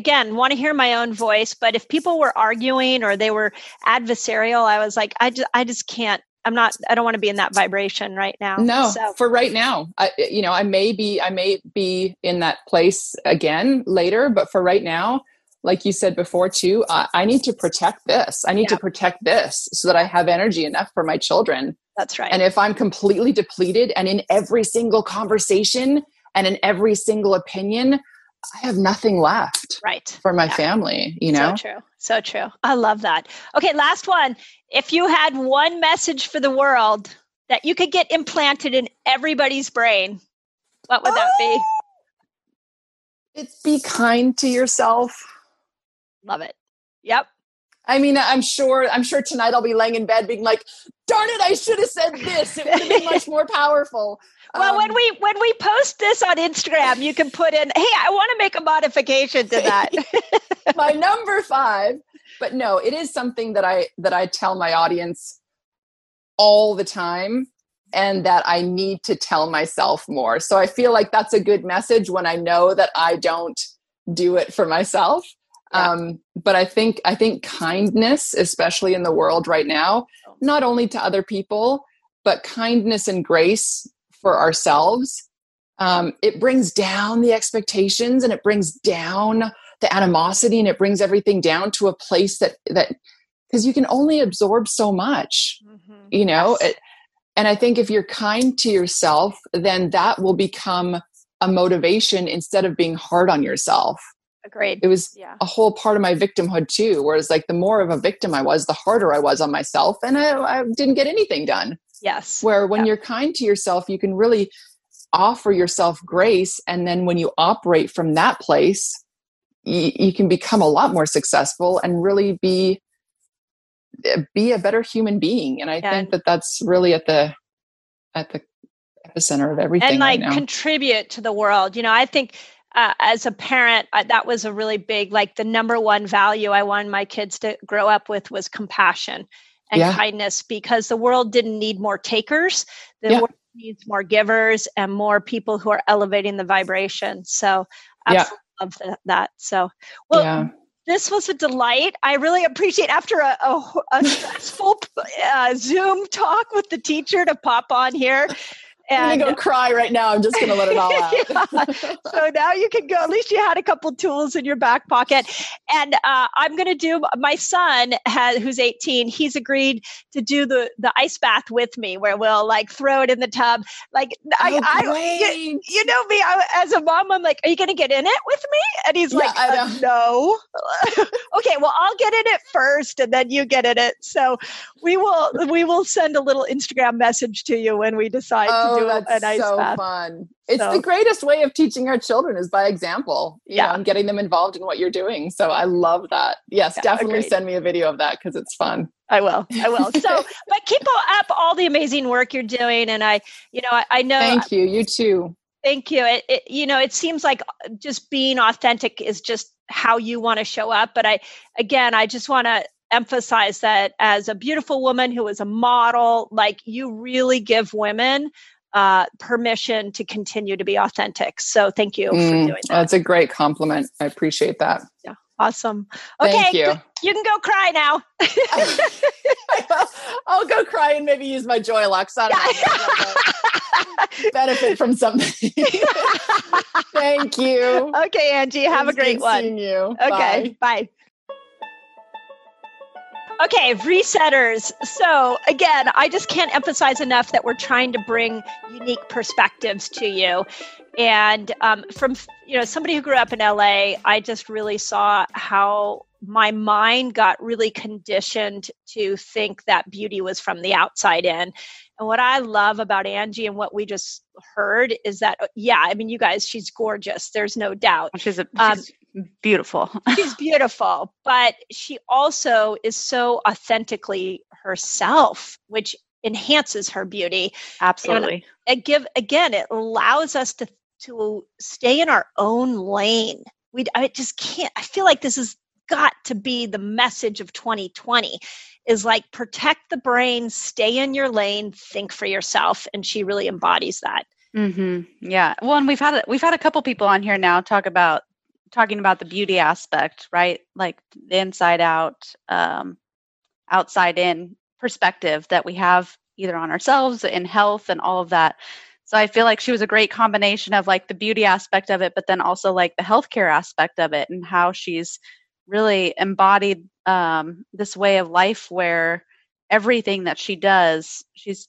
to hear my own voice. But if people were arguing or they were adversarial, I was like, I just can't. I don't want to be in that vibration right now. No, so. For right now, I may be in that place again later, but for right now, like you said before too, I need to protect this. I need to protect this so that I have energy enough for my children. That's right. And if I'm completely depleted and in every single conversation and in every single opinion, I have nothing left for my family, So true. So true. I love that. Okay. Last one. If you had one message for the world that you could get implanted in everybody's brain, what would that be? It's be kind to yourself. Love it. Yep. I mean, I'm sure tonight I'll be laying in bed being like, darn it, I should have said this. It would have been much more powerful. Well, when we post this on Instagram, you can put in, hey, I want to make a modification to that. My number 5. But no, it is something that I tell my audience all the time and that I need to tell myself more. So I feel like that's a good message when I know that I don't do it for myself. Yeah. But I think kindness, especially in the world right now, not only to other people, but kindness and grace for ourselves. It brings down the expectations and it brings down the animosity and it brings everything down to a place that because you can only absorb so much, Yes. And I think if you're kind to yourself, then that will become a motivation instead of being hard on yourself. Great. It was a whole part of my victimhood too, whereas the more of a victim I was, the harder I was on myself and I didn't get anything done. Yes. Where when you're kind to yourself, you can really offer yourself grace. And then when you operate from that place, you can become a lot more successful and really be a better human being. And I think that's really at the epicenter of everything. And right now, contribute to the world. I think, as a parent, that was a really big, the number one value I wanted my kids to grow up with was compassion and kindness, because the world didn't need more takers. The world needs more givers and more people who are elevating the vibration. So I absolutely love that. So, this was a delight. I really appreciate after a stressful Zoom talk with the teacher to pop on here. I'm going to go cry right now. I'm just going to let it all out. So now you can go. At least you had a couple tools in your back pocket. And I'm going to do, my son, who's 18, he's agreed to do the ice bath with me where we'll throw it in the tub. You know me, as a mom, I'm like, are you going to get in it with me? And he's no. Okay, well, I'll get in it first and then you get in it. So we will send a little Instagram message to you when we decide to do an ice bath. Fun. It's the greatest way of teaching our children is by example, and getting them involved in what you're doing. So I love that. Yes, definitely agreed. Send me a video of that because it's fun. I will. So, but keep up all the amazing work you're doing. And I know. Thank you. You too. Thank you. It seems like just being authentic is just how you want to show up. But I just want to emphasize that as a beautiful woman who is a model, you really give women permission to continue to be authentic. So thank you for doing that. That's a great compliment. I appreciate that. Yeah. Awesome. Okay. Thank you. You can go cry now. I'll go cry and maybe use my Joylux. I don't know. Benefit from something. Thank you. Okay, Angie. Have a great one. Seeing you. Okay. Bye. Okay, resetters. So again, I just can't emphasize enough that we're trying to bring unique perspectives to you. And from somebody who grew up in LA, I just really saw how my mind got really conditioned to think that beauty was from the outside in. And what I love about Angi and what we just heard is that, yeah, I mean, you guys, she's gorgeous. There's no doubt. She's beautiful. She's beautiful. But she also is so authentically herself, which enhances her beauty. Absolutely. And again, it allows us to stay in our own lane. I feel like this has got to be the message of 2020 is like, protect the brain, stay in your lane, think for yourself. And she really embodies that. Mm-hmm. Yeah. Well, and we've had a couple people on here now talking about the beauty aspect, right? Like the inside out, outside in perspective that we have either on ourselves in health and all of that. So I feel like she was a great combination of like the beauty aspect of it, but then also like the healthcare aspect of it and how she's really embodied this way of life where everything that she does, she's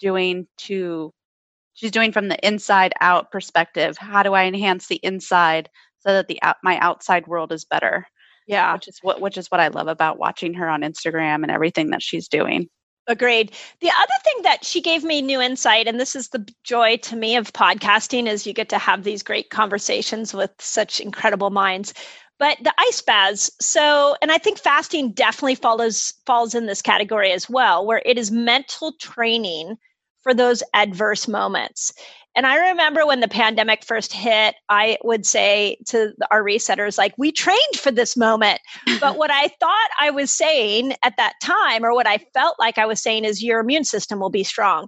doing from the inside out perspective. How do I enhance the inside so that my outside world is better? Yeah, which is what I love about watching her on Instagram and everything that she's doing. Agreed. The other thing that she gave me new insight, and this is the joy to me of podcasting, is you get to have these great conversations with such incredible minds. But the ice baths. So, and I think fasting definitely falls in this category as well, where it is mental training for those adverse moments. And I remember when the pandemic first hit, I would say to our resetters, like, we trained for this moment. But what I thought I was saying at that time, or what I felt like I was saying, is your immune system will be strong.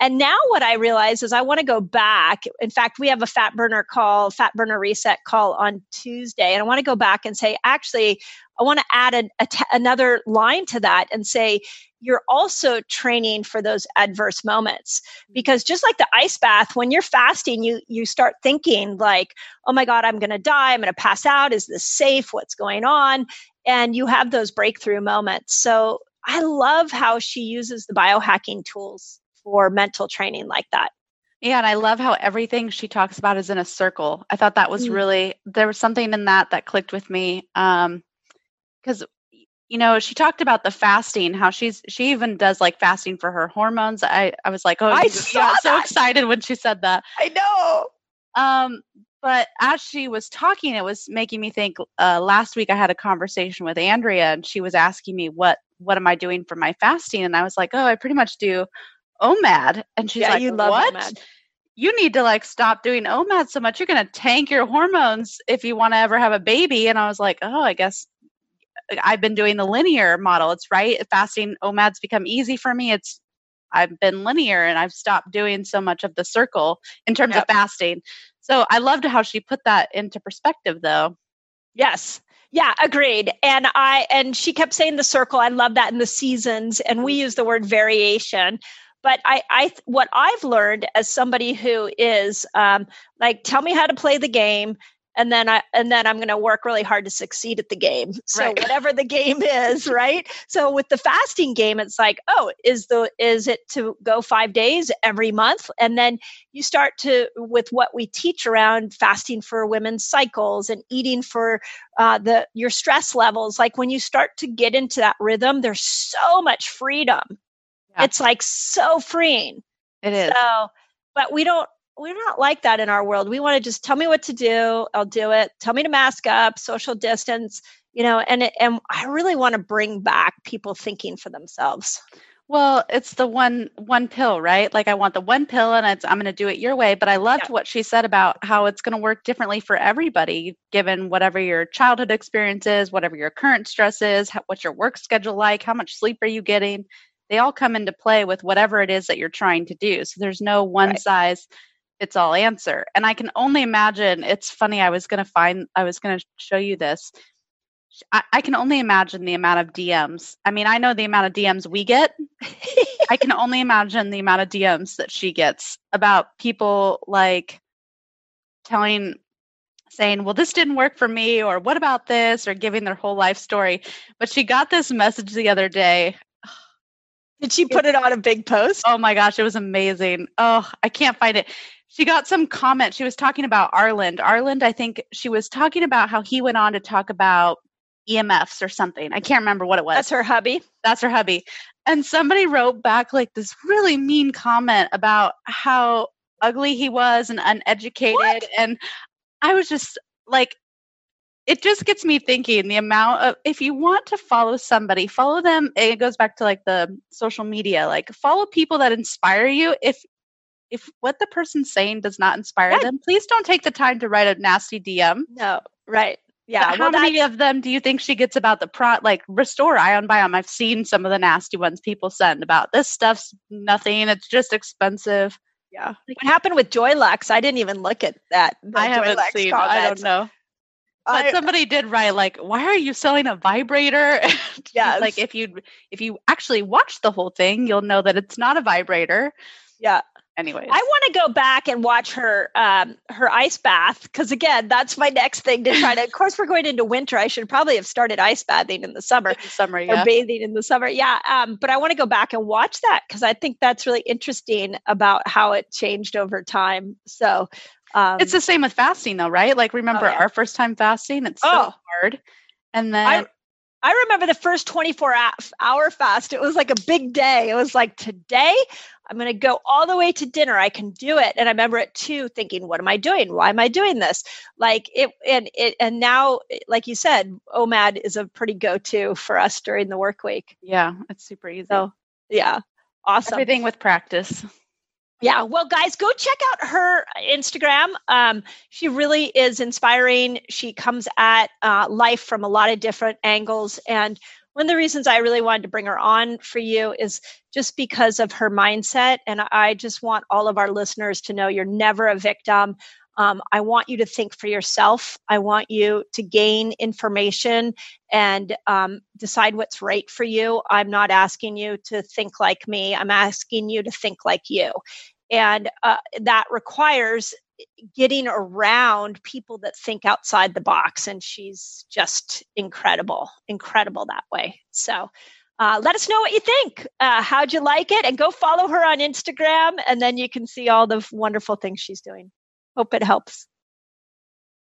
And now what I realize is I want to go back. In fact, we have a fat burner reset call on Tuesday. And I want to go back and say, actually, I want to add another line to that and say, you're also training for those adverse moments. Because just like the ice bath, when you're fasting, you start thinking like, oh my God, I'm going to die. I'm going to pass out. Is this safe? What's going on? And you have those breakthrough moments. So I love how she uses the biohacking tools for mental training like that. Yeah. And I love how everything she talks about is in a circle. I thought that was there was something in that clicked with me. 'Cause you know, she talked about the fasting, how she even does like fasting for her hormones. I was like, oh, she got so excited when she said that. I know. But as she was talking, it was making me think, last week I had a conversation with Andrea and she was asking me, what am I doing for my fasting? And I was like, oh, I pretty much do OMAD. And she's like, you love what? OMAD. You need to like stop doing OMAD so much. You're going to tank your hormones if you want to ever have a baby. And I was like, oh, I guess I've been doing the linear model. It's right. Fasting OMADs become easy for me. I've been linear and I've stopped doing so much of the circle in terms of fasting. So I loved how she put that into perspective though. Yes. Yeah, agreed. And she kept saying the circle. I love that in the seasons. And we use the word variation. But what I've learned as somebody who is like, tell me how to play the game, and then I'm going to work really hard to succeed at the game. So right. Whatever the game is, right? So with the fasting game, it's like, oh, is it to go 5 days every month? And then you start to, with what we teach around fasting for women's cycles and eating for your stress levels. Like when you start to get into that rhythm, there's so much freedom. Yeah. It's like so freeing. It is. So, but we're not like that in our world. We want to just tell me what to do. I'll do it. Tell me to mask up, social distance, you know, and I really want to bring back people thinking for themselves. Well, it's the one pill, right? Like I want the one pill and I'm going to do it your way. But I loved what she said about how it's going to work differently for everybody, given whatever your childhood experience is, whatever your current stress is, what's your work schedule like, how much sleep are you getting? They all come into play with whatever it is that you're trying to do. So there's no one size fits all answer. And I can only imagine, it's funny, I was going to show you this. I can only imagine the amount of DMs. I mean, I know the amount of DMs we get. I can only imagine the amount of DMs that she gets about people like saying, well, this didn't work for me, or what about this, or giving their whole life story. But she got this message the other day. Did she put it on a big post? Oh my gosh, it was amazing. Oh, I can't find it. She got some comment. She was talking about Arland. I think she was talking about how he went on to talk about EMFs or something. I can't remember what it was. That's her hubby. And somebody wrote back like this really mean comment about how ugly he was and uneducated. What? And I was just like, it just gets me thinking the amount of, if you want to follow somebody, follow them. It goes back to like the social media, like follow people that inspire you. If what the person's saying does not inspire them, please don't take the time to write a nasty DM. No. Right. Yeah. But how many of them do you think she gets about the Restore Ion Biome? I've seen some of the nasty ones people send about this stuff's nothing. It's just expensive. Yeah. What happened with Joylux? I didn't even look at that. I haven't seen. Comments. I don't know. But somebody did write like, why are you selling a vibrator? Yeah. Like if you actually watch the whole thing, you'll know that it's not a vibrator. Yeah. Anyways, I want to go back and watch her ice bath because again, that's my next thing to try to. Of course, we're going into winter. I should probably have started ice bathing in the summer. Or bathing in the summer, yeah. But I want to go back and watch that because I think that's really interesting about how it changed over time. So it's the same with fasting, though, right? Like remember our first time fasting? It's so hard, and then. I remember the first 24-hour fast. It was like a big day. It was like, today, I'm going to go all the way to dinner. I can do it. And I remember at 2 thinking, what am I doing? Why am I doing this? Like and now, like you said, OMAD is a pretty go-to for us during the work week. Yeah, it's super easy. So, yeah, awesome. Everything with practice. Yeah. Well, guys, go check out her Instagram. She really is inspiring. She comes at life from a lot of different angles. And one of the reasons I really wanted to bring her on for you is just because of her mindset. And I just want all of our listeners to know you're never a victim. I want you to think for yourself. I want you to gain information and decide what's right for you. I'm not asking you to think like me. I'm asking you to think like you. And that requires getting around people that think outside the box. And she's just incredible that way. So let us know what you think. How'd you like it? And go follow her on Instagram. And then you can see all the wonderful things she's doing. Hope it helps.